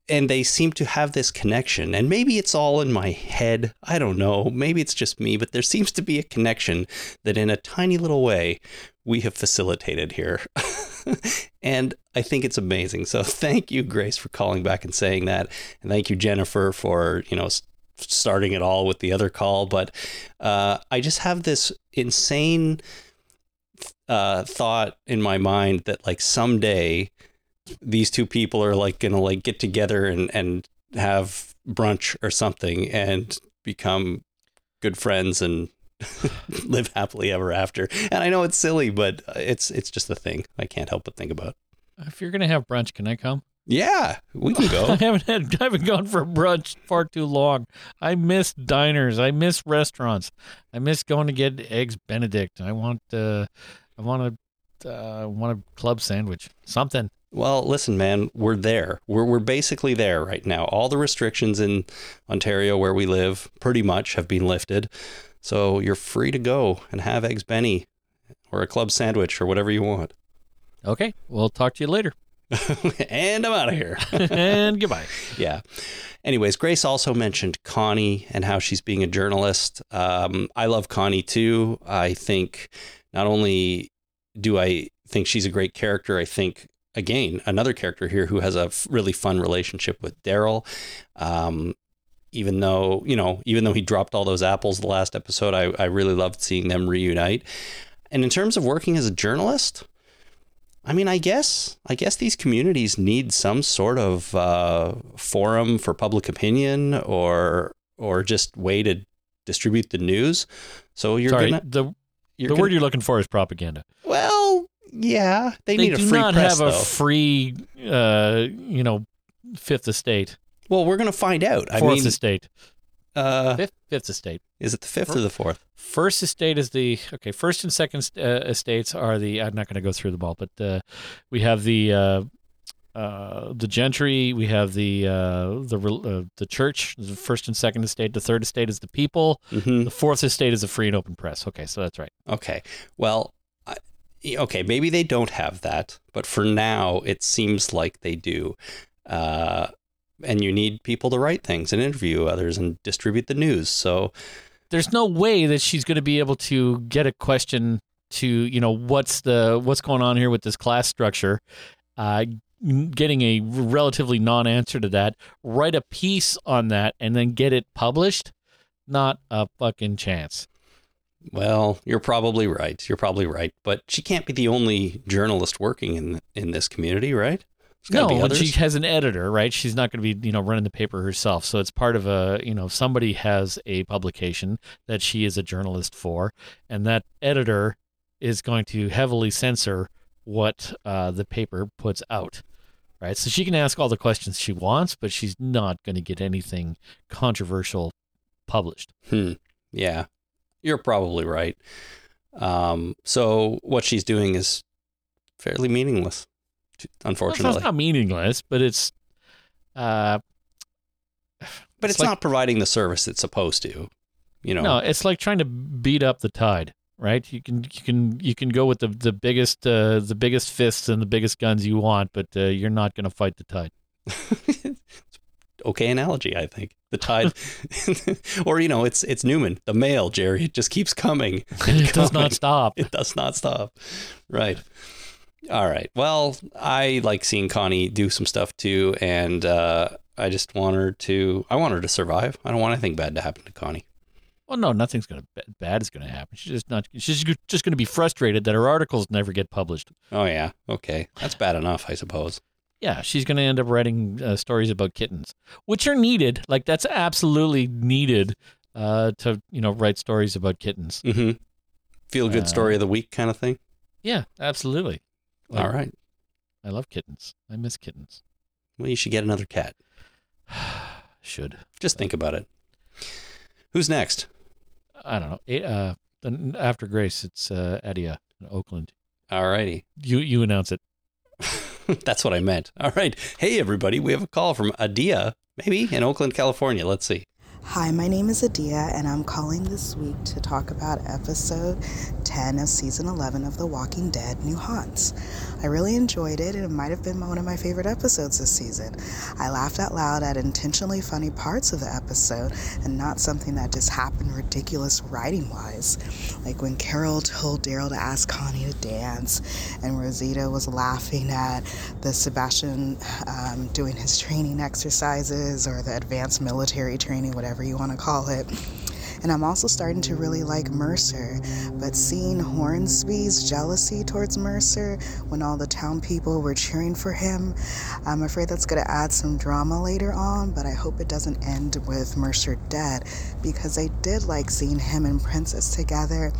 and they seem to have this connection. And maybe it's all in my head. I don't know. Maybe it's just me, but there seems to be a connection that in a tiny little way we have facilitated here. And I think it's amazing. So thank you, Grace, for calling back and saying that. And thank you, Jennifer, for, you know, starting it all with the other call. But uh, I just have this insane uh, thought in my mind that, like, someday these two people are, like, going to, like, get together and, and have brunch or something and become good friends and live happily ever after. And I know it's silly, but it's it's just a thing I can't help but think about. If you're going to have brunch, can I come? Yeah, we can go. I haven't had, I haven't gone for brunch far too long. I miss diners. I miss restaurants. I miss going to get Eggs Benedict. I want, uh, I want a, uh, I want a club sandwich. Something. Well, listen, man, we're there. We're we're basically there right now. All the restrictions in Ontario where we live pretty much have been lifted. So you're free to go and have Eggs Benny or a club sandwich or whatever you want. Okay. We'll talk to you later. And I'm out of here. And goodbye. Yeah. Anyways, Grace also mentioned Connie and how she's being a journalist. Um, I love Connie too. I think not only do I think she's a great character, I think, again, another character here who has a really fun relationship with Daryl. Um, Even though, you know, even though he dropped all those apples the last episode, I, I really loved seeing them reunite. And in terms of working as a journalist, I mean, I guess I guess these communities need some sort of uh, forum for public opinion or or just way to distribute the news. So you're Sorry, gonna, the, you're the gonna, word you're looking for is propaganda. Well, yeah, they, they need a free press. They do not have though. a free, uh, you know, fifth estate. Well, we're going to find out. I fourth mean, estate. Uh, fifth, fifth estate. Is it the fifth first, or the fourth? First estate is the, okay, first and second uh, estates are the, I'm not going to go through them all, but uh, we have the uh, uh, the gentry, we have the uh, the uh, the church, the first and second estate, the third estate is the people, mm-hmm. the fourth estate is the free and open press. Okay, so that's right. Okay, well, I, okay, maybe they don't have that, but for now it seems like they do. Uh And you need people to write things and interview others and distribute the news. So there's no way that she's going to be able to get a question to, you know, what's the what's going on here with this class structure, uh, getting a relatively non-answer to that, write a piece on that and then get it published. Not a fucking chance. Well, you're probably right. You're probably right. But she can't be the only journalist working in in this community, right? No, and she has an editor, right? She's not going to be, you know, running the paper herself. So it's part of a, you know, somebody has a publication that she is a journalist for, and that editor is going to heavily censor what uh, the paper puts out, right? So she can ask all the questions she wants, but she's not going to get anything controversial published. Hmm. Yeah, you're probably right. Um, so what she's doing is fairly meaningless. Unfortunately, well, it's not meaningless, but it's, uh, but it's, it's like, not providing the service it's supposed to, you know. No, it's like trying to beat up the tide, right? You can, you can, you can go with the the biggest, uh, the biggest fists and the biggest guns you want, but uh, you're not going to fight the tide. Okay analogy, I think. The tide, or you know, it's it's Newman, the mail, Jerry. It just keeps coming. It does not stop. It does not stop. Right. All right. Well, I like seeing Connie do some stuff too, and uh, I just want her to. I want her to survive. I don't want anything bad to happen to Connie. Well, no, nothing's gonna bad is gonna happen. She's just not. She's just gonna be frustrated that her articles never get published. Oh yeah. Okay. That's bad enough, I suppose. Yeah, she's gonna end up writing uh, stories about kittens, which are needed. Like that's absolutely needed uh, to you know write stories about kittens. Mm-hmm. Feel good uh, story of the week kind of thing. Yeah, absolutely. Like, all right. I love kittens. I miss kittens. Well, you should get another cat. Should. Just think about it. Who's next? I don't know. It, uh, after Grace, it's uh, Adia in Oakland. All righty. You, you announce it. That's what I meant. All right. Hey, everybody. We have a call from Adia, maybe, in Oakland, California. Let's see. Hi, my name is Adia, and I'm calling this week to talk about episode ten of season eleven of The Walking Dead, New Haunts. I really enjoyed it, and it might have been one of my favorite episodes this season. I laughed out loud at intentionally funny parts of the episode, and not something that just happened ridiculous writing-wise. Like when Carol told Daryl to ask Connie to dance, and Rosita was laughing at the Sebastian um, doing his training exercises, or the advanced military training, whatever you want to call it. And I'm also starting to really like Mercer, but seeing Hornsby's jealousy towards Mercer when all the town people were cheering for him, I'm afraid that's going to add some drama later on, but I hope it doesn't end with Mercer dead, because I did like seeing him and Princess together.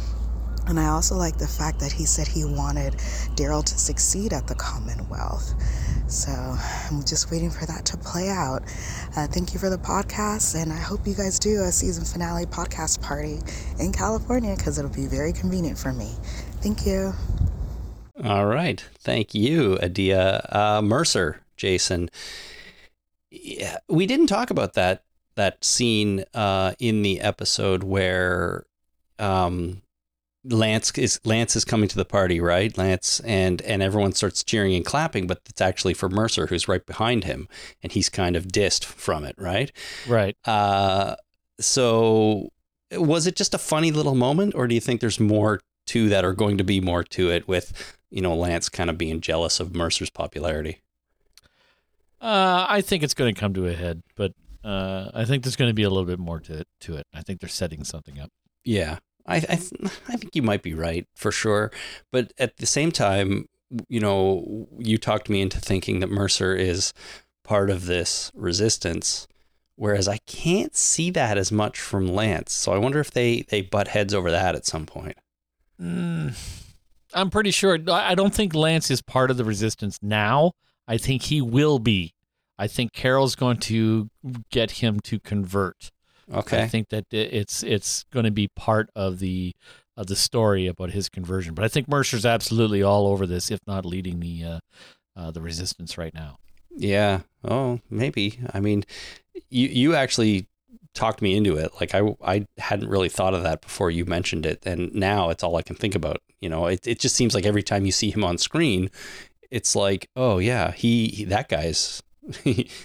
And I also like the fact that he said he wanted Daryl to succeed at the Commonwealth. So I'm just waiting for that to play out. Uh, thank you for the podcast, and I hope you guys do a season finale podcast party in California, because it'll be very convenient for me. Thank you. All right. Thank you, Adia. Uh, Mercer, Jason. Yeah, we didn't talk about that, that scene uh, in the episode where... Um, Lance is Lance is coming to the party, right? Lance and and everyone starts cheering and clapping, but it's actually for Mercer, who's right behind him, and he's kind of dissed from it, right? Right. Uh, so was it just a funny little moment, or do you think there's more to that, or going to be more to it with, you know, Lance kind of being jealous of Mercer's popularity? Uh, I think it's going to come to a head, but uh, I think there's going to be a little bit more to it, to it. I think they're setting something up. Yeah. I I, th- I think you might be right for sure. But at the same time, you know, you talked me into thinking that Mercer is part of this resistance, whereas I can't see that as much from Lance. So I wonder if they, they butt heads over that at some point. Mm, I'm pretty sure. I don't think Lance is part of the resistance now. I think he will be. I think Carol's going to get him to convert. Okay. I think that it's it's going to be part of the of the story about his conversion, but I think Mercer's absolutely all over this, if not leading the uh, uh, the resistance right now. Yeah. Oh, maybe. I mean, you you actually talked me into it. Like I, I hadn't really thought of that before you mentioned it, and now it's all I can think about. You know, it it just seems like every time you see him on screen, it's like, oh yeah, he, he that guy's.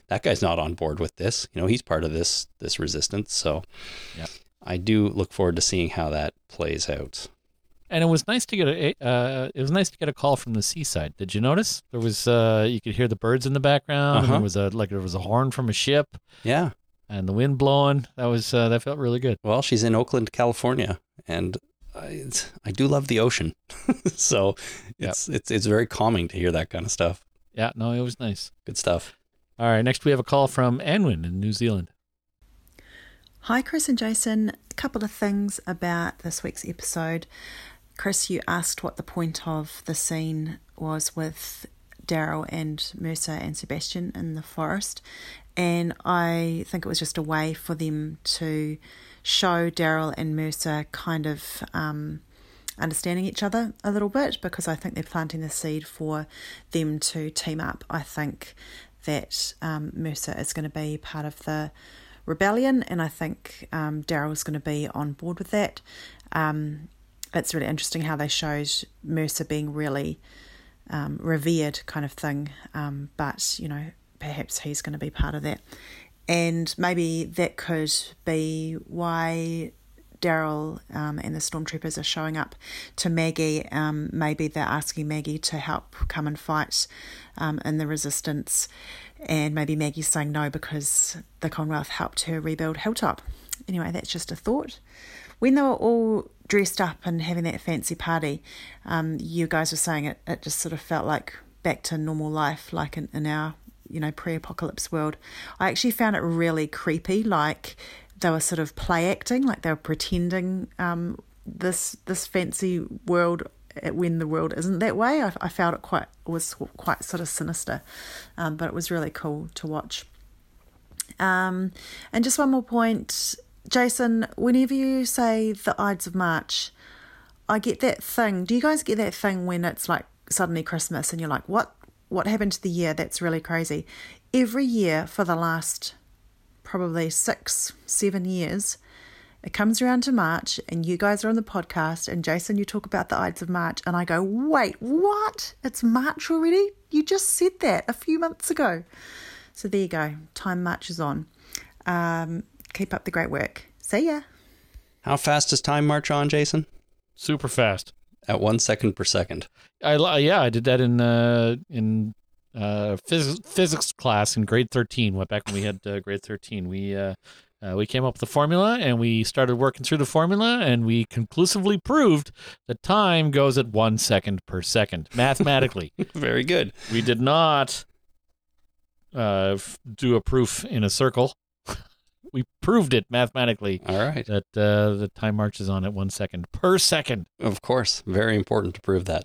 that guy's not on board with this. You know, he's part of this this resistance. So yeah. I do look forward to seeing how that plays out. And it was nice to get a uh, it was nice to get a call from the seaside. Did you notice there was uh, you could hear the birds in the background? Uh-huh. And there was a like there was a horn from a ship. Yeah, and the wind blowing. That was uh, that felt really good. Well, she's in Oakland, California, and I, I do love the ocean. So it's yep. it's it's very calming to hear that kind of stuff. Yeah, no, it was nice. Good stuff. All right, next we have a call from Anwen in New Zealand. Hi, Chris and Jason. A couple of things about this week's episode. Chris, you asked what the point of the scene was with Daryl and Mercer and Sebastian in the forest, and I think it was just a way for them to show Daryl and Mercer kind of... Um, understanding each other a little bit, because I think they're planting the seed for them to team up. I think that um, Mercer is going to be part of the rebellion, and I think um, Daryl is going to be on board with that. Um, it's really interesting how they showed Mercer being really um, revered kind of thing, um, but, you know, perhaps he's going to be part of that. And maybe that could be why... Daryl um, and the stormtroopers are showing up to Maggie. Um, maybe they're asking Maggie to help come and fight um, in the resistance, and maybe Maggie's saying no because the Commonwealth helped her rebuild Hilltop. Anyway, that's just a thought. When they were all dressed up and having that fancy party, um, you guys were saying it, it just sort of felt like back to normal life, like in, in our, you know, pre-apocalypse world. I actually found it really creepy, like... They were sort of play acting, like they were pretending um, this this fancy world when the world isn't that way. I, I felt it quite was quite sort of sinister, um, but it was really cool to watch. Um, and just one more point, Jason, whenever you say the Ides of March, I get that thing. Do you guys get that thing when it's like suddenly Christmas and you're like, what, what happened to the year? That's really crazy. Every year for the last probably six, seven years, it comes around to March and you guys are on the podcast and Jason, you talk about the Ides of March and I go, wait, what? It's March already? You just said that a few months ago. So there you go. Time marches on. Um, keep up the great work. See ya. How fast does time march on, Jason? Super fast. At one second per second. I yeah, I did that in uh, in uh, phys- physics class in grade thirteen. Back when we had uh, grade thirteen, we uh, uh, we came up with the formula and we started working through the formula and we conclusively proved that time goes at one second per second mathematically. Very good. We did not uh, do a proof in a circle. We proved it mathematically. All right. That uh, the time marches on at one second per second. Of course. Very important to prove that.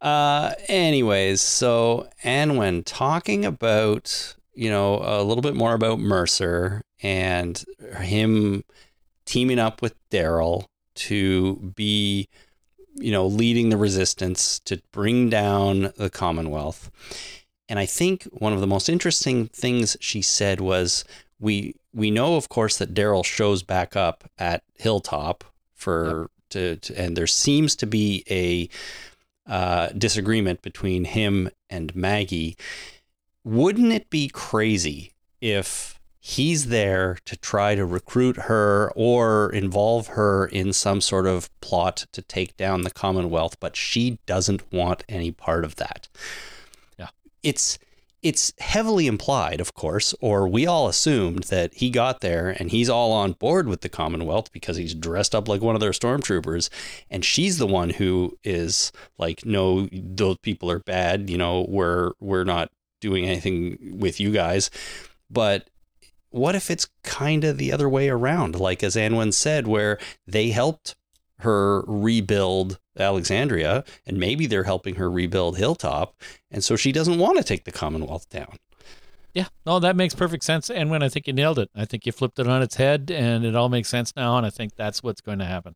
Uh, anyways, so, and when talking about, you know, a little bit more about Mercer and him teaming up with Daryl to be, you know, leading the resistance to bring down the Commonwealth. And I think one of the most interesting things she said was, we we know, of course, that Daryl shows back up at Hilltop for yep. to, to and there seems to be a uh, disagreement between him and Maggie. Wouldn't it be crazy if he's there to try to recruit her or involve her in some sort of plot to take down the Commonwealth, but she doesn't want any part of that? Yeah, it's. It's heavily implied, of course, or we all assumed that he got there and he's all on board with the Commonwealth because he's dressed up like one of their stormtroopers. And she's the one who is like, no, those people are bad. You know, we're we're not doing anything with you guys. But what if it's kind of the other way around? Like, as Anwen said, where they helped her rebuild Alexandria, and maybe they're helping her rebuild Hilltop, and so she doesn't want to take the Commonwealth down. Yeah, no, that makes perfect sense. And when I think you nailed it, I think you flipped it on its head, and it all makes sense now. And I think that's what's going to happen.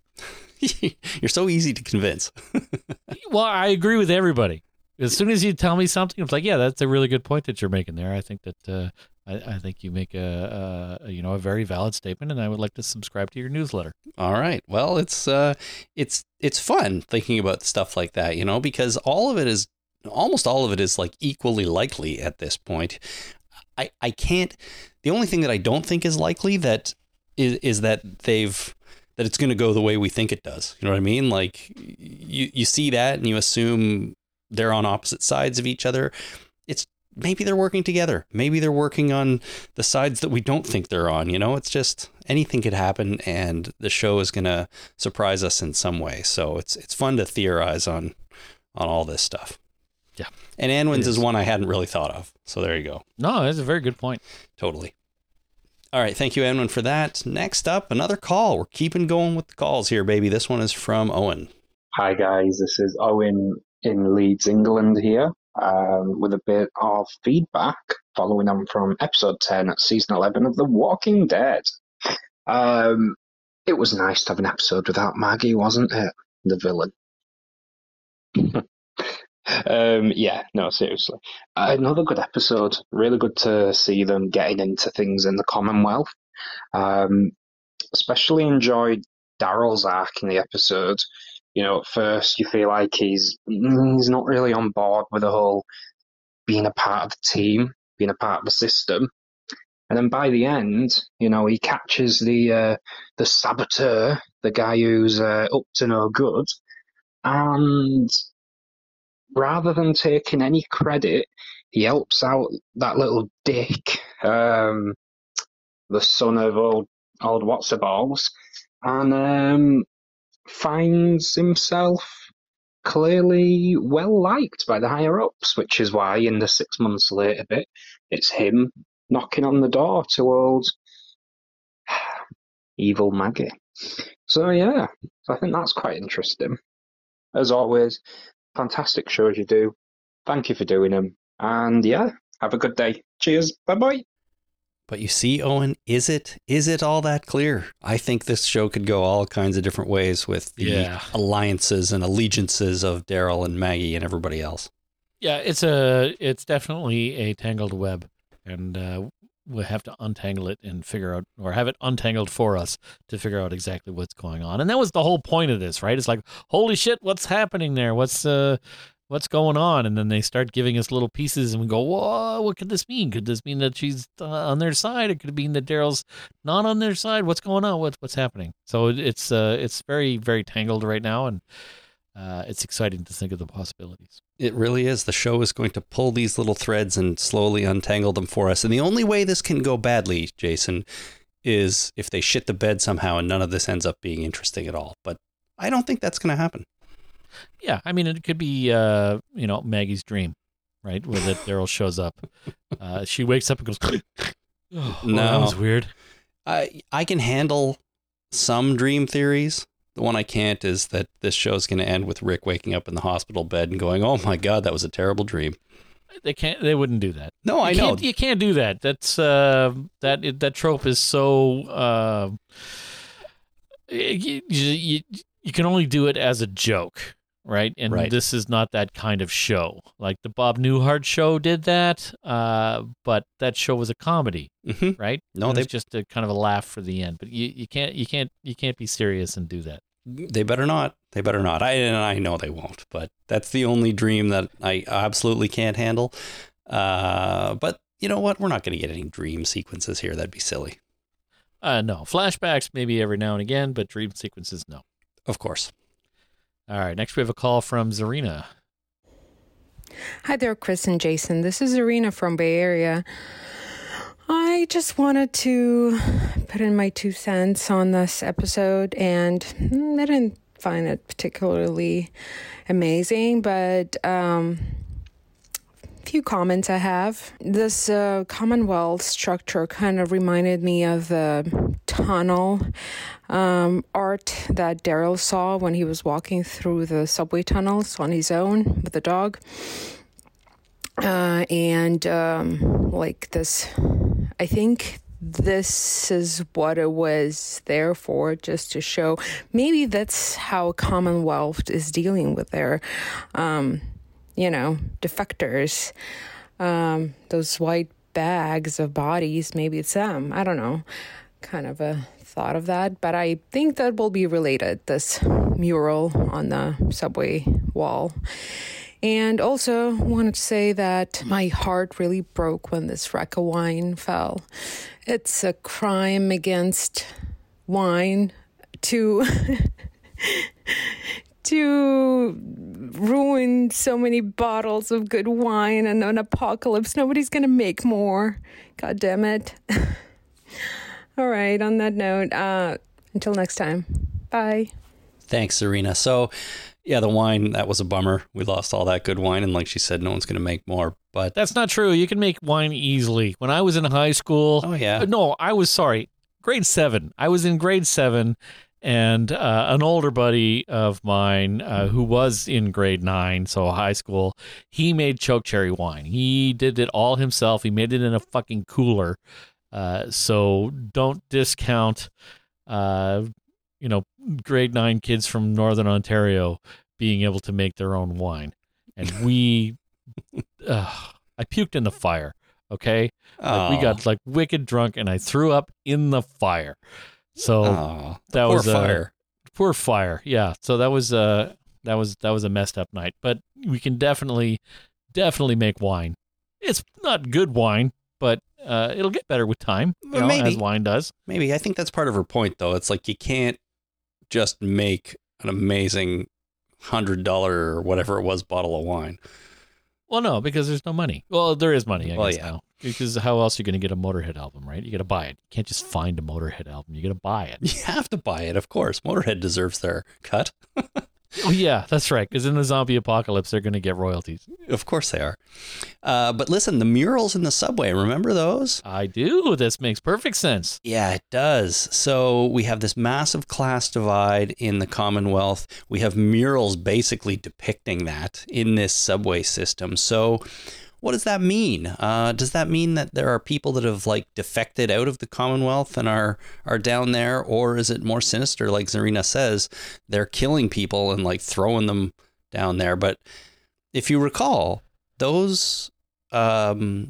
You're so easy to convince. Well, I agree with everybody. As soon as you tell me something, it's like, yeah, that's a really good point that you're making there. I think that uh, I, I think you make a, a you know a very valid statement, and I would like to subscribe to your newsletter. All right. Well, it's uh, it's it's fun thinking about stuff like that, you know, because all of it is almost all of it is like equally likely at this point. I I can't. The only thing that I don't think is likely that is is that they've. that it's going to go the way we think it does. You know what I mean? Like you you see that and you assume they're on opposite sides of each other. It's maybe they're working together. Maybe they're working on the sides that we don't think they're on. You know, it's just anything could happen and the show is going to surprise us in some way. So it's, it's fun to theorize on, on all this stuff. Yeah. And Anwen's is one I hadn't really thought of. So there you go. No, that's a very good point. Totally. All right. Thank you, Anwen, for that. Next up, another call. We're keeping going with the calls here, baby. This one is from Owen. Hi guys. This is Owen in Leeds, England here, um, with a bit of feedback following on from episode ten at season eleven of The Walking Dead. Um, it was nice to have an episode without Maggie, wasn't it? The villain. um, yeah, no, seriously. Uh, another good episode. Really good to see them getting into things in the Commonwealth. Um, especially enjoyed Daryl's arc in the episode. You know, at first you feel like he's he's not really on board with the whole being a part of the team, being a part of the system. And then by the end, you know, he catches the uh, the saboteur, the guy who's uh, up to no good. And rather than taking any credit, he helps out that little dick, um, the son of old, old What's-the-Balls. And... Um, finds himself clearly well liked by the higher ups, which is why in the six months later bit, it's him knocking on the door to old evil Maggie. So yeah, I think that's quite interesting. as always, fantastic show as you do. Thank you for doing them. And yeah, have a good day. Cheers. Bye-bye. But you see, Owen, is it is it all that clear? I think this show could go all kinds of different ways with the yeah. alliances and allegiances of Daryl and Maggie and everybody else. Yeah, it's a it's definitely a tangled web, and uh, we'll have to untangle it and figure out, or have it untangled for us to figure out exactly what's going on. And that was the whole point of this, right? It's like, holy shit, what's happening there? What's uh, what's going on? And then they start giving us little pieces and we go, whoa, what could this mean? Could this mean that she's on their side? It could mean that Daryl's not on their side. What's going on? What's, what's happening? So it's, uh, it's very, very tangled right now. And, uh, it's exciting to think of the possibilities. It really is. The show is going to pull these little threads and slowly untangle them for us. And the only way this can go badly, Jason, is if they shit the bed somehow and none of this ends up being interesting at all. But I don't think that's going to happen. Yeah, I mean, it could be, uh, you know, Maggie's dream, right? Where that Daryl shows up. Uh, she wakes up and goes, oh, no, that was weird. I I can handle some dream theories. The one I can't is that this show's going to end with Rick waking up in the hospital bed and going, oh, my God, that was a terrible dream. They can't. They wouldn't do that. No, I you know. Can't, you can't do that. That's uh, that that trope is so... Uh, you, you, you can only do it as a joke. Right. And right. This is not that kind of show. Like the Bob Newhart show did that. Uh, but that show was a comedy, mm-hmm. right? No, they just a kind of a laugh for the end, but you, you can't, you can't, you can't be serious and do that. They better not. They better not. I, and I know they won't, but that's the only dream that I absolutely can't handle. Uh, but you know what? We're not going to get any dream sequences here. That'd be silly. Uh, no flashbacks, maybe every now and again, but dream sequences. No, of course. All right, next we have a call from Zarina. Hi there, Chris and Jason. This is Zarina from Bay Area. I just wanted to put in my two cents on this episode, and I didn't find it particularly amazing, but um, a few comments I have. This uh, Commonwealth structure kind of reminded me of the tunnel um, art that Daryl saw when he was walking through the subway tunnels on his own with the dog. Uh, and um, like this, I think this is what it was there for, just to show. Maybe that's how Commonwealth is dealing with their, um, you know, defectors, um, those white bags of bodies. Maybe it's them. I don't know. Kind of a thought of that, but I think that will be related, this mural on the subway wall. And also wanted to say that my heart really broke when this rack of wine fell. It's a crime against wine to to ruin so many bottles of good wine and an apocalypse. Nobody's gonna make more. God damn it. All right, on that note, uh, until next time. Bye. Thanks, Serena. So, yeah, the wine, that was a bummer. We lost all that good wine, and like she said, no one's going to make more. But that's not true. You can make wine easily. When I was in high school... Oh, yeah. No, I was, sorry, grade seven. I was in grade seven, and uh, an older buddy of mine uh, who was in grade nine, so high school, he made chokecherry wine. He did it all himself. He made it in a fucking cooler. Uh, so don't discount, uh, you know, grade nine kids from Northern Ontario being able to make their own wine. And we, uh, I puked in the fire. Okay. Like, we got like wicked drunk and I threw up in the fire. So Aww. that poor was a fire. poor fire. Yeah. So that was, uh, that was, that was a messed up night, but we can definitely, definitely make wine. It's not good wine, but Uh, it'll get better with time, you know, maybe. As wine does. Maybe. I think that's part of her point, though. It's like you can't just make an amazing one hundred dollars or whatever it was bottle of wine. Well, no, because there's no money. Well, there is money, I well, guess, yeah. now. Because how else are you going to get a Motorhead album, right? You got to buy it. You can't just find a Motorhead album. You got to buy it. You have to buy it, of course. Motorhead deserves their cut. Oh, yeah, that's right. Because in the zombie apocalypse, they're going to get royalties. Of course they are. Uh, but listen, the murals in the subway, remember those? I do. This makes perfect sense. Yeah, it does. So we have this massive class divide in the Commonwealth. We have murals basically depicting that in this subway system. So what does that mean? Uh, does that mean that there are people that have like defected out of the Commonwealth and are are down there? Or is it more sinister? Like Zarina says, they're killing people and like throwing them down there. But if you recall, those um,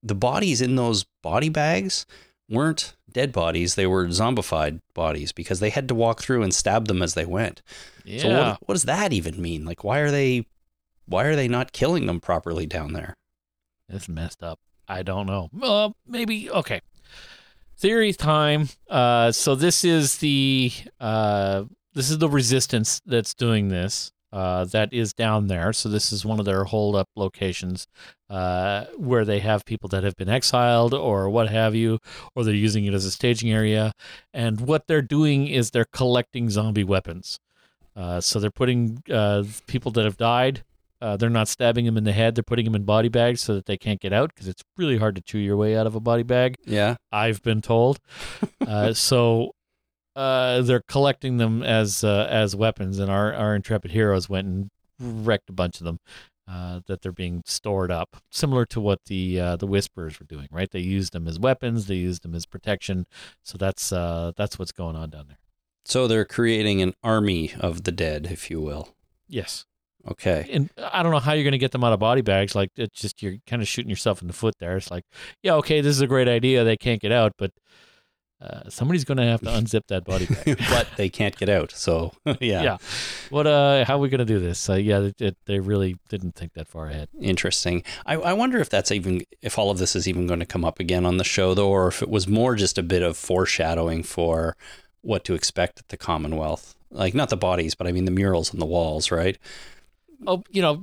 the bodies in those body bags weren't dead bodies. They were zombified bodies because they had to walk through and stab them as they went. Yeah. So what, what does that even mean? Like, why are they why are they not killing them properly down there? It's messed up. I don't know. Uh, maybe. Okay. Theory time. Uh, so this is the uh, this is the resistance that's doing this. Uh, that is down there. So this is one of their hold up locations uh, where they have people that have been exiled or what have you, or they're using it as a staging area. And what they're doing is they're collecting zombie weapons. Uh, so they're putting uh, people that have died. Uh, they're not stabbing them in the head. They're putting them in body bags so that they can't get out because it's really hard to chew your way out of a body bag. Yeah. I've been told. Uh, so uh, they're collecting them as uh, as weapons, and our, our intrepid heroes went and wrecked a bunch of them uh, that they're being stored up, similar to what the uh, the Whisperers were doing, right? They used them as weapons. They used them as protection. So that's uh, that's what's going on down there. So they're creating an army of the dead, if you will. Yes. Okay. And I don't know how you're going to get them out of body bags. Like, it's just, you're kind of shooting yourself in the foot there. It's like, yeah, okay, this is a great idea. They can't get out, but uh, somebody's going to have to unzip that body bag. But they can't get out. So, yeah. Yeah. What, uh, how are we going to do this? Uh, yeah, they, they really didn't think that far ahead. Interesting. I, I wonder if that's even, if all of this is even going to come up again on the show, though, or if it was more just a bit of foreshadowing for what to expect at the Commonwealth. Like, not the bodies, but I mean the murals on the walls, right? Oh, you know,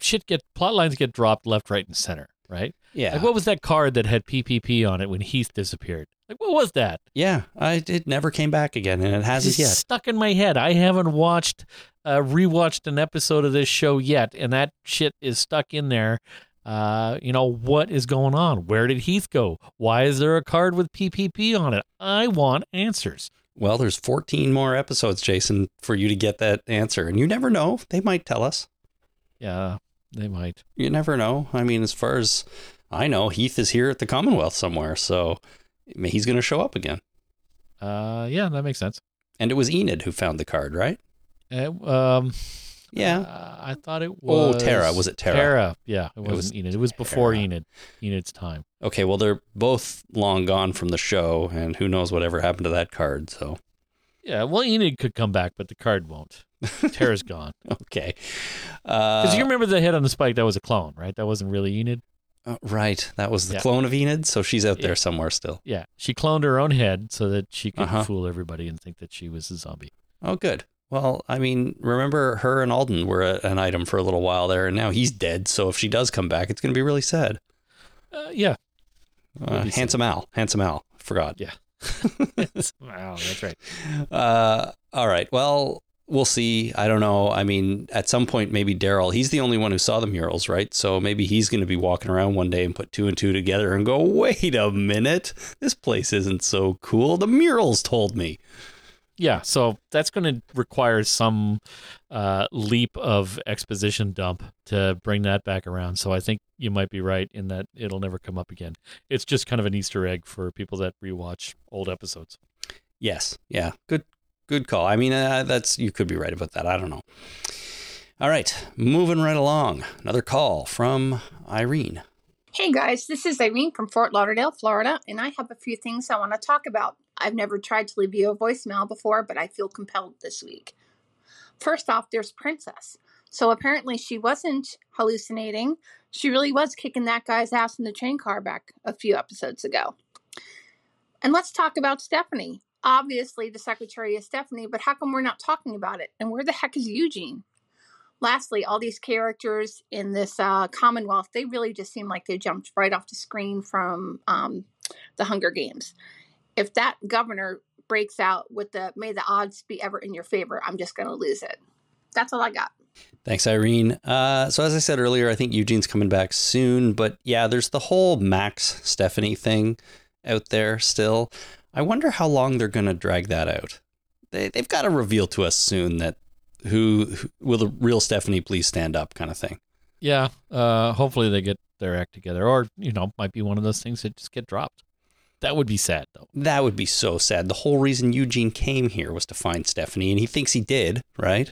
shit get plot lines get dropped left, right, and center, right? Yeah. Like, what was that card that had P P P on it when Heath disappeared? Like, what was that? Yeah, I, it never came back again, and it hasn't it's yet. Stuck in my head. I haven't watched, uh, rewatched an episode of this show yet, and that shit is stuck in there. Uh, you know, what is going on? Where did Heath go? Why is there a card with P P P on it? I want answers. Well, there's fourteen more episodes, Jason, for you to get that answer. And you never know. They might tell us. Yeah, they might. You never know. I mean, as far as I know, Heath is here at the Commonwealth somewhere. So he's going to show up again. Uh, yeah, that makes sense. And it was Enid who found the card, right? Uh, um, yeah. Uh, I thought it was. Oh, Tara. Was it Tara? Tara. Yeah, it wasn't it was Enid. It was before Tara. Enid. Enid's time. Okay, well, they're both long gone from the show, and who knows whatever happened to that card, so. Yeah, well, Enid could come back, but the card won't. Tara's gone. Okay. Because uh, you remember the head on the spike, that was a clone, right? That wasn't really Enid? Uh, right, that was the yeah. clone of Enid, so she's out yeah. there somewhere still. Yeah, she cloned her own head so that she could uh-huh. fool everybody and think that she was a zombie. Oh, good. Well, I mean, remember her and Alden were a, an item for a little while there, and now he's dead, so if she does come back, it's going to be really sad. Uh, yeah. Uh, handsome Al. Handsome Al. Forgot. Yeah. Wow, that's right. Uh, all right. Well, we'll see. I don't know. I mean, at some point, maybe Daryl, he's the only one who saw the murals, right? So maybe he's going to be walking around one day and put two and two together and go, wait a minute. This place isn't so cool. The murals told me. Yeah. So that's going to require some uh, leap of exposition dump to bring that back around. So I think you might be right in that it'll never come up again. It's just kind of an Easter egg for people that rewatch old episodes. Yes. Yeah. Good, good call. I mean, uh, that's, you could be right about that. I don't know. All right. Moving right along. Another call from Irene. Hey guys, this is Irene from Fort Lauderdale, Florida, and I have a few things I want to talk about. I've never tried to leave you a voicemail before, but I feel compelled this week. First off, there's Princess. So apparently she wasn't hallucinating. She really was kicking that guy's ass in the train car back a few episodes ago. And let's talk about Stephanie. Obviously, the secretary is Stephanie, but how come we're not talking about it? And where the heck is Eugene? Lastly, all these characters in this uh, Commonwealth, they really just seem like they jumped right off the screen from um, The Hunger Games. If that governor breaks out with the, may the odds be ever in your favor, I'm just going to lose it. that's all I got. Thanks, Irene. Uh, so as I said earlier, I think Eugene's coming back soon. But yeah, there's the whole Max Stephanie thing out there still. I wonder how long they're going to drag that out. They, they've got to reveal to us soon that who, who will the real Stephanie please stand up kind of thing. Yeah. Uh, hopefully they get their act together, or, you know, might be one of those things that just get dropped. That would be sad, though. That would be so sad. The whole reason Eugene came here was to find Stephanie, and he thinks he did, right?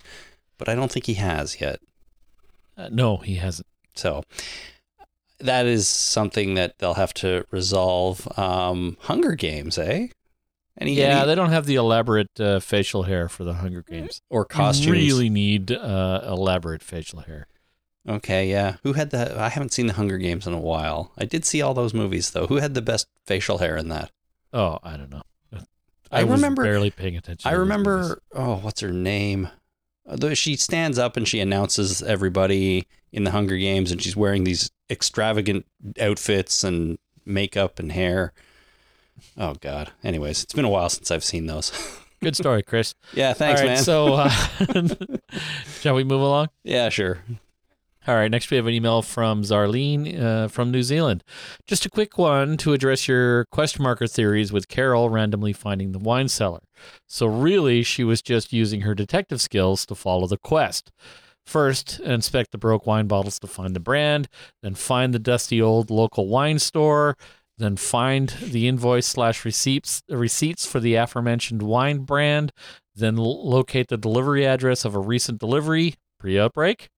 But I don't think he has yet. Uh, no, he hasn't. So that is something that they'll have to resolve. Um, Hunger Games, eh? Any, yeah, any... they don't have the elaborate uh, facial hair for the Hunger Games. Or costumes. You really need uh, elaborate facial hair. Okay, yeah. Who had the... I haven't seen The Hunger Games in a while. I did see all those movies, though. Who had the best facial hair in that? Oh, I don't know. I, I was remember, barely paying attention. I remember... Oh, what's her name? She stands up and she announces everybody in The Hunger Games, and she's wearing these extravagant outfits and makeup and hair. Oh, God. Anyways, it's been a while since I've seen those. Good story, Chris. Yeah, thanks, all right, man. So, uh, shall we move along? Yeah, sure. All right, next we have an email from Zarlene uh, from New Zealand. Just a quick one to address your quest marker theories with Carol randomly finding the wine cellar. So really, she was just using her detective skills to follow the quest. First, inspect the broke wine bottles to find the brand, then find the dusty old local wine store, then find the invoice slash receipts receipts for the aforementioned wine brand, then l- locate the delivery address of a recent delivery, pre-outbreak.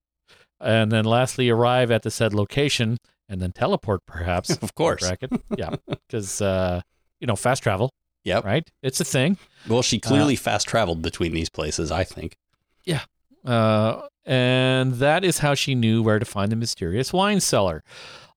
And then lastly, arrive at the said location and then teleport, perhaps. Of course. Bracket. Yeah, because, uh, you know, fast travel. Yep. Right? It's a thing. Well, she clearly uh, fast traveled between these places, I think. Yeah. Uh, and that is how she knew where to find the mysterious wine cellar.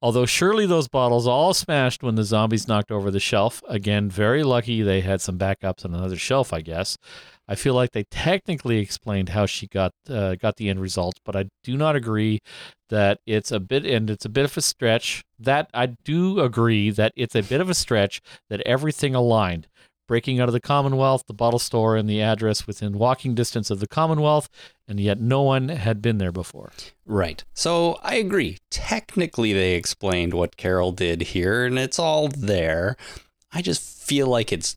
Although surely those bottles all smashed when the zombies knocked over the shelf. Again, very lucky they had some backups on another shelf, I guess. I feel like they technically explained how she got uh, got the end result, but I do not agree that it's a bit, and it's a bit of a stretch, that I do agree that it's a bit of a stretch that everything aligned. Breaking out of the Commonwealth, the bottle store, and the address within walking distance of the Commonwealth, and yet no one had been there before. Right. So I agree. Technically, they explained what Carol did here, and it's all there. I just feel like it's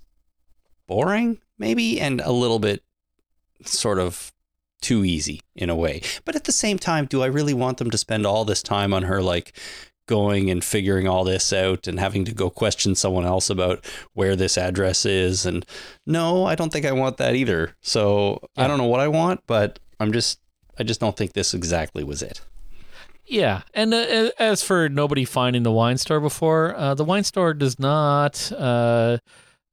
boring, maybe, and a little bit sort of too easy in a way. But at the same time, do I really want them to spend all this time on her, like, going and figuring all this out and having to go question someone else about where this address is? And no, I don't think I want that either. So yeah. I don't know what I want, but I'm just, I just don't think this exactly was it. Yeah. And uh, as for nobody finding the wine store before, uh, the wine store does not, uh,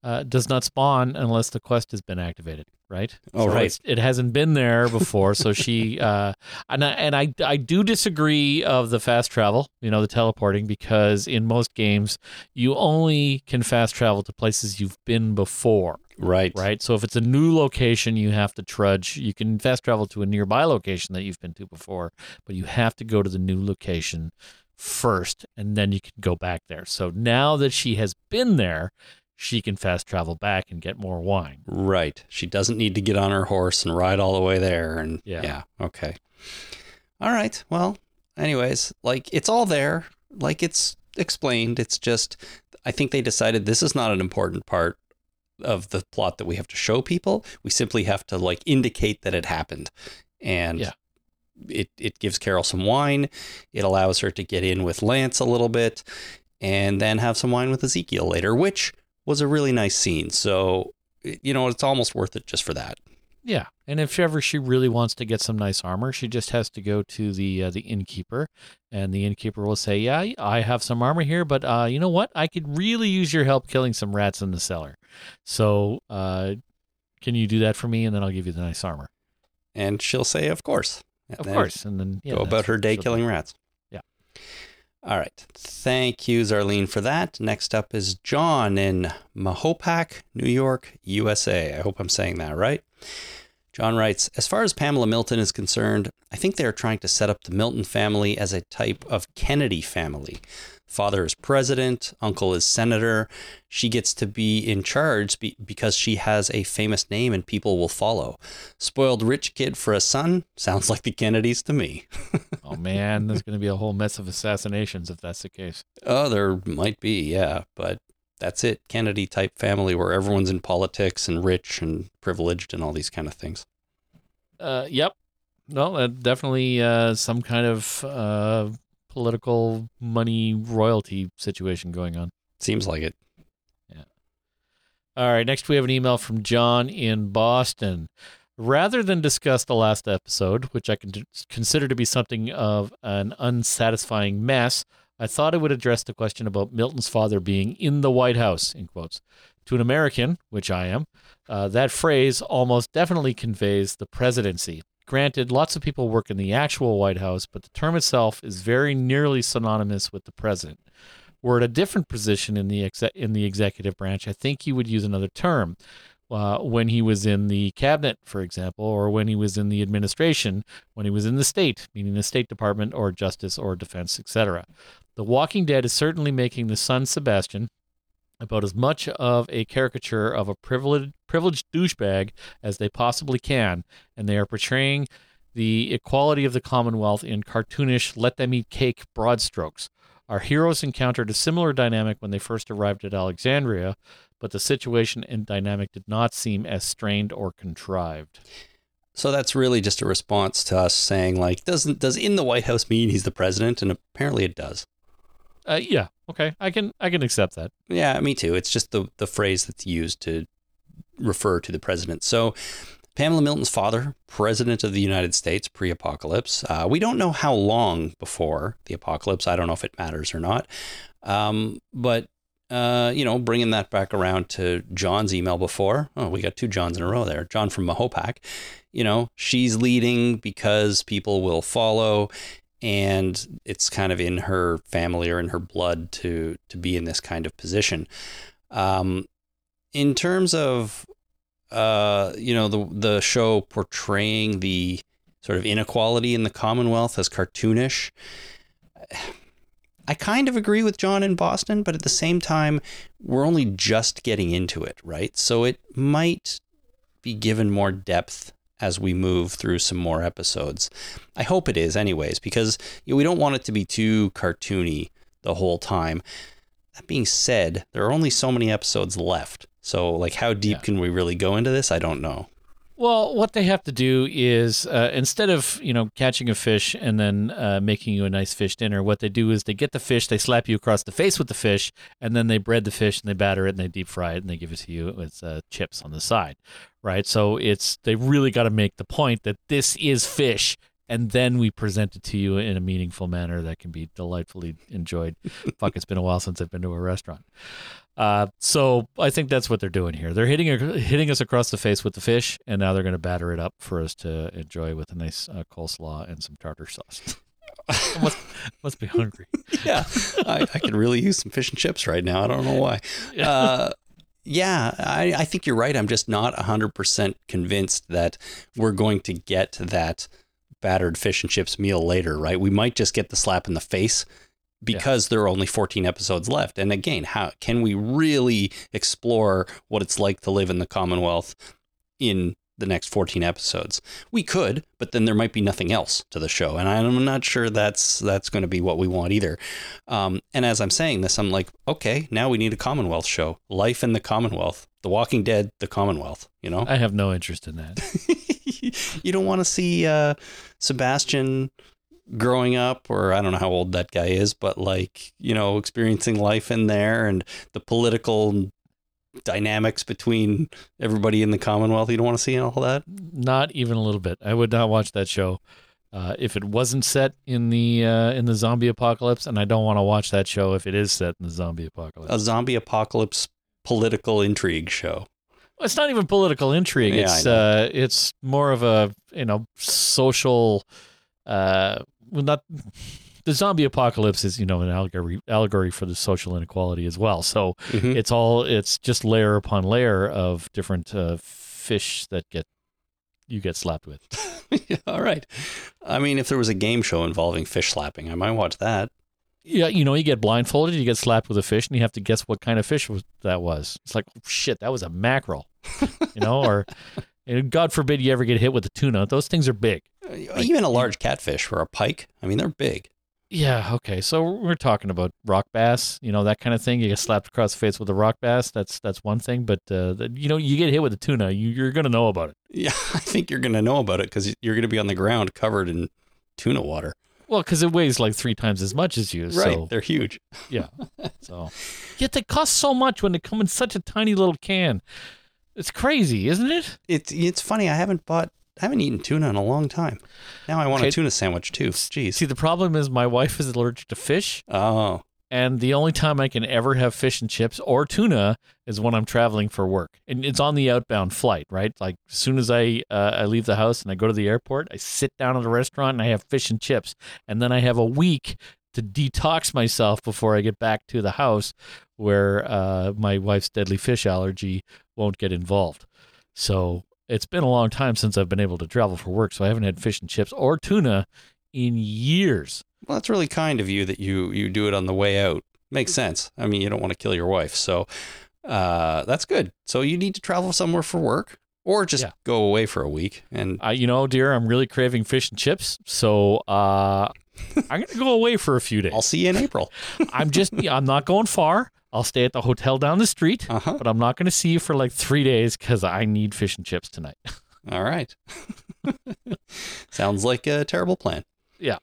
uh, does not spawn unless the quest has been activated. Right. Oh, so right. It hasn't been there before. So she uh, and I, and I, I do disagree of the fast travel, you know, the teleporting, because in most games you only can fast travel to places you've been before. Right. Right. So if it's a new location, you have to trudge. You can fast travel to a nearby location that you've been to before, but you have to go to the new location first and then you can go back there. So now that she has been there, she can fast travel back and get more wine. Right. She doesn't need to get on her horse and ride all the way there. And yeah. yeah. Okay. All right. Well, anyways, like, it's all there. Like, it's explained. It's just, I think they decided this is not an important part of the plot that we have to show people. We simply have to, like, indicate that it happened. And yeah. it, it gives Carol some wine. It allows her to get in with Lance a little bit and then have some wine with Ezekiel later, which was a really nice scene. So, you know, it's almost worth it just for that. Yeah. And if ever she really wants to get some nice armor, she just has to go to the uh, the innkeeper, and the innkeeper will say, yeah, I have some armor here, but uh, you know what? I could really use your help killing some rats in the cellar. So uh, can you do that for me? And then I'll give you the nice armor. And she'll say, of course. And of course. And then yeah, go about her day killing rats. Yeah. All right. Thank you, Zarlene, for that. Next up is John in Mahopac, New York, U S A. I hope I'm saying that right. John writes, as far as Pamela Milton is concerned, I think they are trying to set up the Milton family as a type of Kennedy family. Father is president, uncle is senator. She gets to be in charge be- because she has a famous name and people will follow. Spoiled rich kid for a son? Sounds like the Kennedys to me. Oh, man, there's going to be a whole mess of assassinations if that's the case. Oh, there might be, yeah, but... That's it. Kennedy type family where everyone's in politics and rich and privileged and all these kind of things. Uh, yep. No, uh, definitely uh, some kind of uh, political money royalty situation going on. Seems like it. Yeah. All right. Next, we have an email from John in Boston. Rather than discuss the last episode, which I can consider to be something of an unsatisfying mess, I thought I would address the question about Milton's father being in the White House, in quotes. To an American, which I am, uh, that phrase almost definitely conveys the presidency. Granted, lots of people work in the actual White House, but the term itself is very nearly synonymous with the president. Were it a different position in the exe- in the executive branch, I think he would use another term. Uh, when he was in the cabinet, for example, or when he was in the administration, when he was in the state, meaning the State Department or Justice or Defense, et cetera. The Walking Dead is certainly making the son Sebastian about as much of a caricature of a privileged, privileged douchebag as they possibly can, and they are portraying the equality of the Commonwealth in cartoonish, let-them-eat-cake broad strokes. Our heroes encountered a similar dynamic when they first arrived at Alexandria, but the situation and dynamic did not seem as strained or contrived. So that's really just a response to us saying, like, doesn't does in the White House mean he's the president? And apparently it does. Uh, yeah. Okay. I can I can accept that. Yeah, me too. It's just the the phrase that's used to refer to the president. So Pamela Milton's father, president of the United States, pre-apocalypse. Uh, we don't know how long before the apocalypse. I don't know if it matters or not. Um, but, uh, you know, bringing that back around to John's email before. Oh, we got two Johns in a row there. John from Mahopac. You know, she's leading because people will follow. And it's kind of in her family or in her blood to to be in this kind of position. Um, in terms of... Uh, you know, the the show portraying the sort of inequality in the Commonwealth as cartoonish. I kind of agree with John in Boston, but at the same time, we're only just getting into it, right? So it might be given more depth as we move through some more episodes. I hope it is anyways, because you know, we don't want it to be too cartoony the whole time. That being said, there are only so many episodes left. So, like, how deep yeah. can we really go into this? I don't know. Well, what they have to do is uh, instead of, you know, catching a fish and then uh, making you a nice fish dinner, what they do is they get the fish, they slap you across the face with the fish, and then they bread the fish and they batter it and they deep fry it and they give it to you with uh, chips on the side, right? So it's they really got to make the point that this is fish. And then we present it to you in a meaningful manner that can be delightfully enjoyed. Fuck, it's been a while since I've been to a restaurant. Uh, so I think that's what they're doing here. They're hitting hitting us across the face with the fish, and now they're going to batter it up for us to enjoy with a nice uh, coleslaw and some tartar sauce. I must, must be hungry. Yeah, I, I could really use some fish and chips right now. I don't know why. Yeah. Uh, Yeah, I, I think you're right. I'm just not one hundred percent convinced that we're going to get that battered fish and chips meal later, right? We might just get the slap in the face because yeah. there are only fourteen episodes left. And again, how can we really explore what it's like to live in the Commonwealth in the next fourteen episodes? We could, but then there might be nothing else to the show. And I'm not sure that's that's going to be what we want either. Um, and as I'm saying this, I'm like, okay, now we need a Commonwealth show. Life in the Commonwealth. The Walking Dead, the Commonwealth, you know? I have no interest in that. You don't want to see uh, Sebastian growing up, or I don't know how old that guy is, but like, you know, experiencing life in there and the political dynamics between everybody in the Commonwealth. You don't want to see all that? Not even a little bit. I would not watch that show uh, if it wasn't set in the uh, in the zombie apocalypse, and I don't want to watch that show if it is set in the zombie apocalypse. A zombie apocalypse political intrigue show. It's not even political intrigue. Yeah, it's uh, it's more of a, you know, social. Uh, well, not the zombie apocalypse is, you know, an allegory allegory for the social inequality as well. So mm-hmm. it's all it's just layer upon layer of different uh, fish that get you get slapped with. Yeah, all right. I mean, if there was a game show involving fish slapping, I might watch that. Yeah, you know, you get blindfolded, you get slapped with a fish, and you have to guess what kind of fish was, that was. It's like, oh, shit, that was a mackerel, you know, or and God forbid you ever get hit with a tuna. Those things are big. Like, even a large catfish or a pike. I mean, they're big. Yeah, okay. So we're talking about rock bass, you know, that kind of thing. You get slapped across the face with a rock bass. That's that's one thing. But, uh, the, you know, you get hit with a tuna, you, you're going to know about it. Yeah, I think you're going to know about it because you're going to be on the ground covered in tuna water. Well, because it weighs like three times as much as you. Right, so, they're huge. Yeah. So, yet they cost so much when they come in such a tiny little can. It's crazy, isn't it? It's, it's funny. I haven't bought... I haven't eaten tuna in a long time. Now I want okay. a tuna sandwich too. Jeez. See, the problem is my wife is allergic to fish. Oh. And the only time I can ever have fish and chips or tuna is when I'm traveling for work. And it's on the outbound flight, right? Like as soon as I uh, I leave the house and I go to the airport, I sit down at a restaurant and I have fish and chips. And then I have a week to detox myself before I get back to the house where uh, my wife's deadly fish allergy won't get involved. So... It's been a long time since I've been able to travel for work, so I haven't had fish and chips or tuna in years. Well, that's really kind of you that you you do it on the way out. Makes sense. I mean, you don't want to kill your wife, so uh, that's good. So you need to travel somewhere for work or just yeah. go away for a week. And uh, you know, dear, I'm really craving fish and chips, so uh, I'm going to go away for a few days. I'll see you in April. I'm just, I'm not going far. I'll stay at the hotel down the street, uh-huh. but I'm not going to see you for like three days because I need fish and chips tonight. All right. Sounds like a terrible plan. Yeah.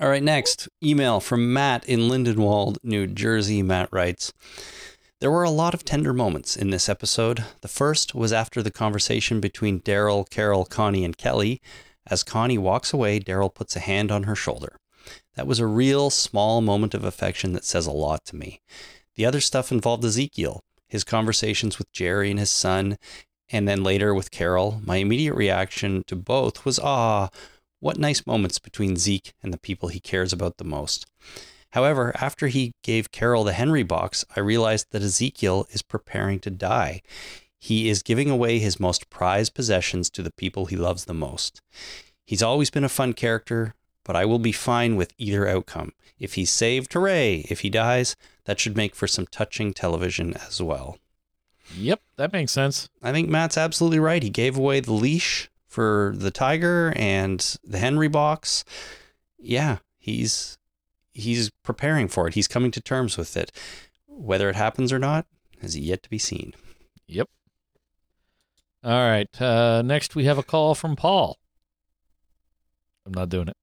All right, next email from Matt in Lindenwold, New Jersey. Matt writes, there were a lot of tender moments in this episode. The first was after the conversation between Daryl, Carol, Connie, and Kelly. As Connie walks away, Daryl puts a hand on her shoulder. That was a real small moment of affection that says a lot to me. The other stuff involved Ezekiel, his conversations with Jerry and his son, and then later with Carol. My immediate reaction to both was, ah, what nice moments between Zeke and the people he cares about the most. However, after he gave Carol the Henry box, I realized that Ezekiel is preparing to die. He is giving away his most prized possessions to the people he loves the most. He's always been a fun character, but I will be fine with either outcome. If he's saved, hooray. If he dies, that should make for some touching television as well. Yep, that makes sense. I think Matt's absolutely right. He gave away the leash for the tiger and the Henry box. Yeah, he's he's preparing for it. He's coming to terms with it. Whether it happens or not is yet to be seen. Yep. All right. Uh, next, we have a call from Paul. I'm not doing it.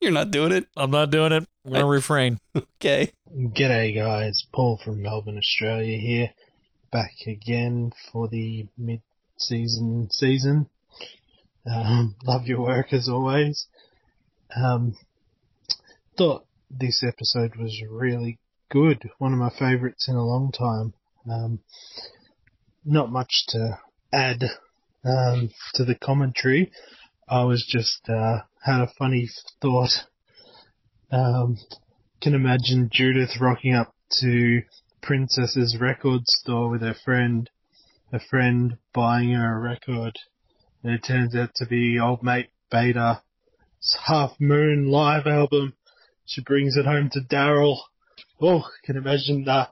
You're not doing it? I'm not doing it. I'm going to refrain. Okay. G'day, guys. Paul from Melbourne, Australia here. Back again for the mid-season season. Um, love your work, as always. Um, thought this episode was really good. One of my favourites in a long time. Um, not much to add um, to the commentary. I was just, uh, had a funny thought. Um, can imagine Judith rocking up to Princess's record store with her friend, a friend buying her a record. And it turns out to be old mate Beta's Half Moon live album. She brings it home to Daryl. Oh, can imagine the,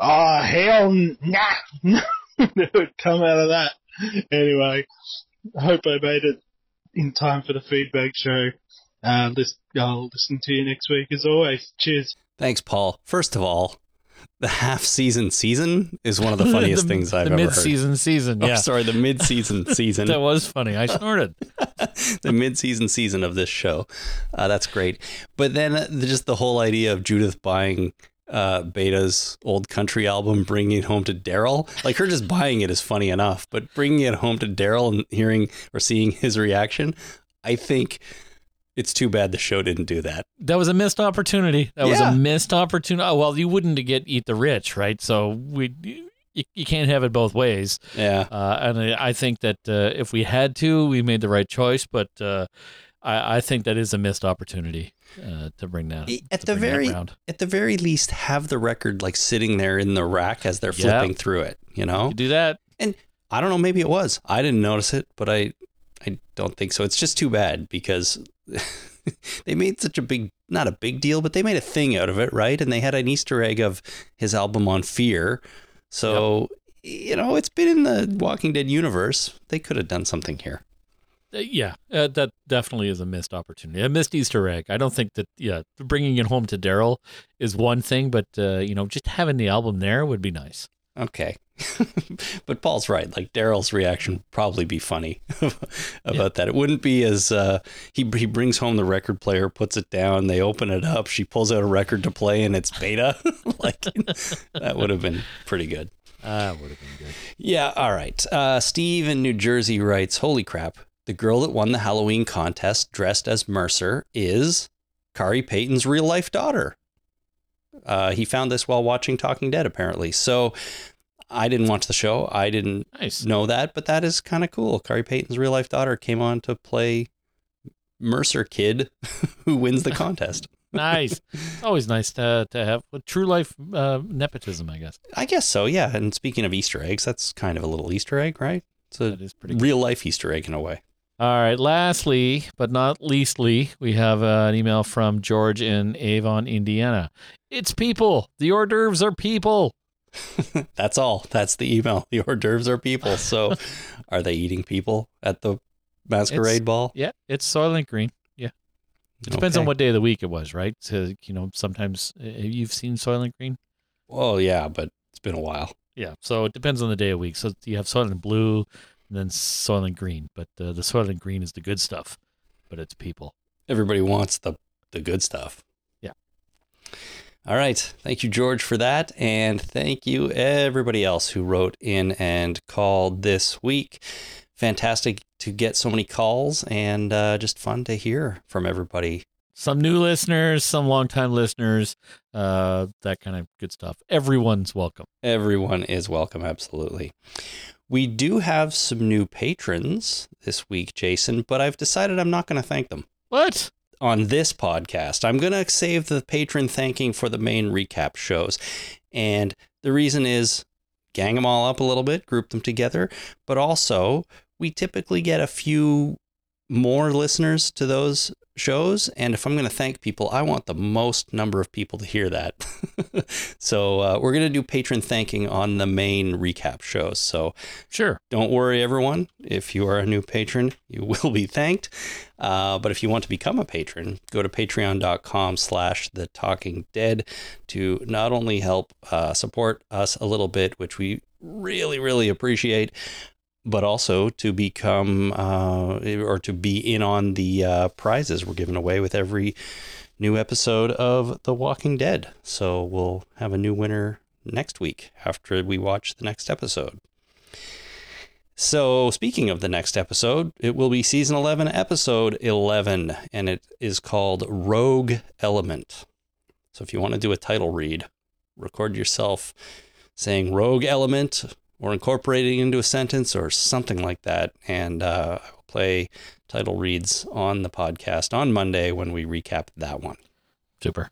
oh, hell nah, no, it would come out of that. Anyway, I hope I made it in time for the feedback show. Uh, I'll listen to you next week as always. Cheers. Thanks, Paul. First of all, the half-season season is one of the funniest the, things I've ever heard. The mid-season season, yeah. Oh, sorry, the mid-season season. That was funny. I snorted. The mid-season season of this show. Uh, that's great. But then uh, just the whole idea of Judith buying uh, Beta's old country album, bringing it home to Daryl. Like her just buying it is funny enough, but bringing it home to Daryl and hearing or seeing his reaction, I think it's too bad the show didn't do that. That was a missed opportunity. That yeah. was a missed opportunity. Oh, well, you wouldn't get eat the rich, right? So we, you, you can't have it both ways. Yeah. Uh, and I think that uh, if we had to, we made the right choice, but uh, I, I think that is a missed opportunity. Uh, to bring that at the very at the very least, have the record like sitting there in the rack as they're yep. flipping through it, you know. You do that, and I don't know. Maybe it was. I didn't notice it, but I, I don't think so. It's just too bad because they made such a big, not a big deal, but they made a thing out of it, right? And they had an Easter egg of his album on Fear. So, yep. you know, it's been in the Walking Dead universe. They could have done something here. Uh, yeah, uh, that definitely is a missed opportunity, a missed Easter egg. I don't think that, yeah, bringing it home to Daryl is one thing, but, uh, you know, just having the album there would be nice. Okay. But Paul's right. Like Daryl's reaction would probably be funny about yeah. that. It wouldn't be as uh, he he brings home the record player, puts it down, they open it up, she pulls out a record to play, and it's beta. Like that would have been pretty good. That uh, would have been good. Yeah. All right. Uh, Steve in New Jersey writes, "Holy crap! The girl that won the Halloween contest, dressed as Mercer, is Kari Payton's real life daughter." Uh, he found this while watching Talking Dead, apparently. So. I didn't watch the show. I didn't nice. know that, but that is kind of cool. Kari Payton's real life daughter came on to play Mercer kid who wins the contest. Nice. It's always nice to to have true life uh, nepotism, I guess. I guess so. Yeah. And speaking of Easter eggs, that's kind of a little Easter egg, right? It's a that is pretty real cool. life Easter egg in a way. All right. Lastly, but not leastly, we have uh, an email from George in Avon, Indiana. It's people. The hors d'oeuvres are people. That's all. That's the email. The hors d'oeuvres are people. So are they eating people at the masquerade it's, ball? Yeah. It's Soylent Green. Yeah. It okay. depends on what day of the week it was, right? So, you know, sometimes uh, you've seen Soylent Green. Well, yeah, but it's been a while. Yeah. So it depends on the day of the week. So you have Soylent Blue and then Soylent Green, but uh, the Soylent Green is the good stuff, but it's people. Everybody wants the, the good stuff. Yeah. All right. Thank you, George, for that. And thank you, everybody else who wrote in and called this week. Fantastic to get so many calls and uh, just fun to hear from everybody. Some new listeners, some longtime listeners, uh, that kind of good stuff. Everyone's welcome. Everyone is welcome. Absolutely. We do have some new patrons this week, Jason, but I've decided I'm not going to thank them. What? On this podcast, I'm going to save the patron thanking for the main recap shows. And the reason is gang them all up a little bit, group them together. But also, we typically get a few more listeners to those shows. And if I'm going to thank people, I want the most number of people to hear that. So uh, we're going to do patron thanking on the main recap shows. So sure. Don't worry, everyone. If you are a new patron, you will be thanked. Uh, but if you want to become a patron, go to patreon.com slash the talking dead to not only help uh, support us a little bit, which we really, really appreciate, but also to become uh, or to be in on the uh, prizes we're giving away with every new episode of The Walking Dead. So we'll have a new winner next week after we watch the next episode. So speaking of the next episode, it will be season eleven, episode eleven, and it is called Rogue Element. So if you want to do a title read, record yourself saying Rogue Element, or incorporating into a sentence or something like that. And uh, I will play title reads on the podcast on Monday when we recap that one. Super.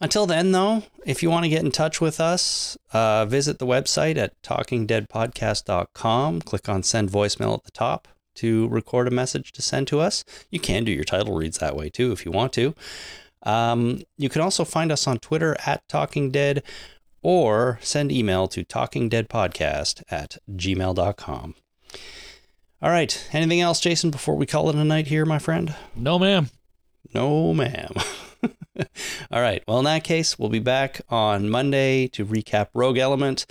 Until then, though, if you want to get in touch with us, uh, visit the website at talking dead podcast dot com. Click on send voicemail at the top to record a message to send to us. You can do your title reads that way, too, if you want to. Um, you can also find us on Twitter at talking dead. Or send email to talking dead podcast at gmail dot com. All right. Anything else, Jason, before we call it a night here, my friend? No, ma'am. No, ma'am. All right. Well, in that case, we'll be back on Monday to recap Rogue Element.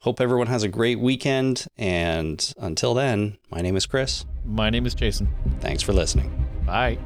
Hope everyone has a great weekend. And until then, my name is Chris. My name is Jason. Thanks for listening. Bye.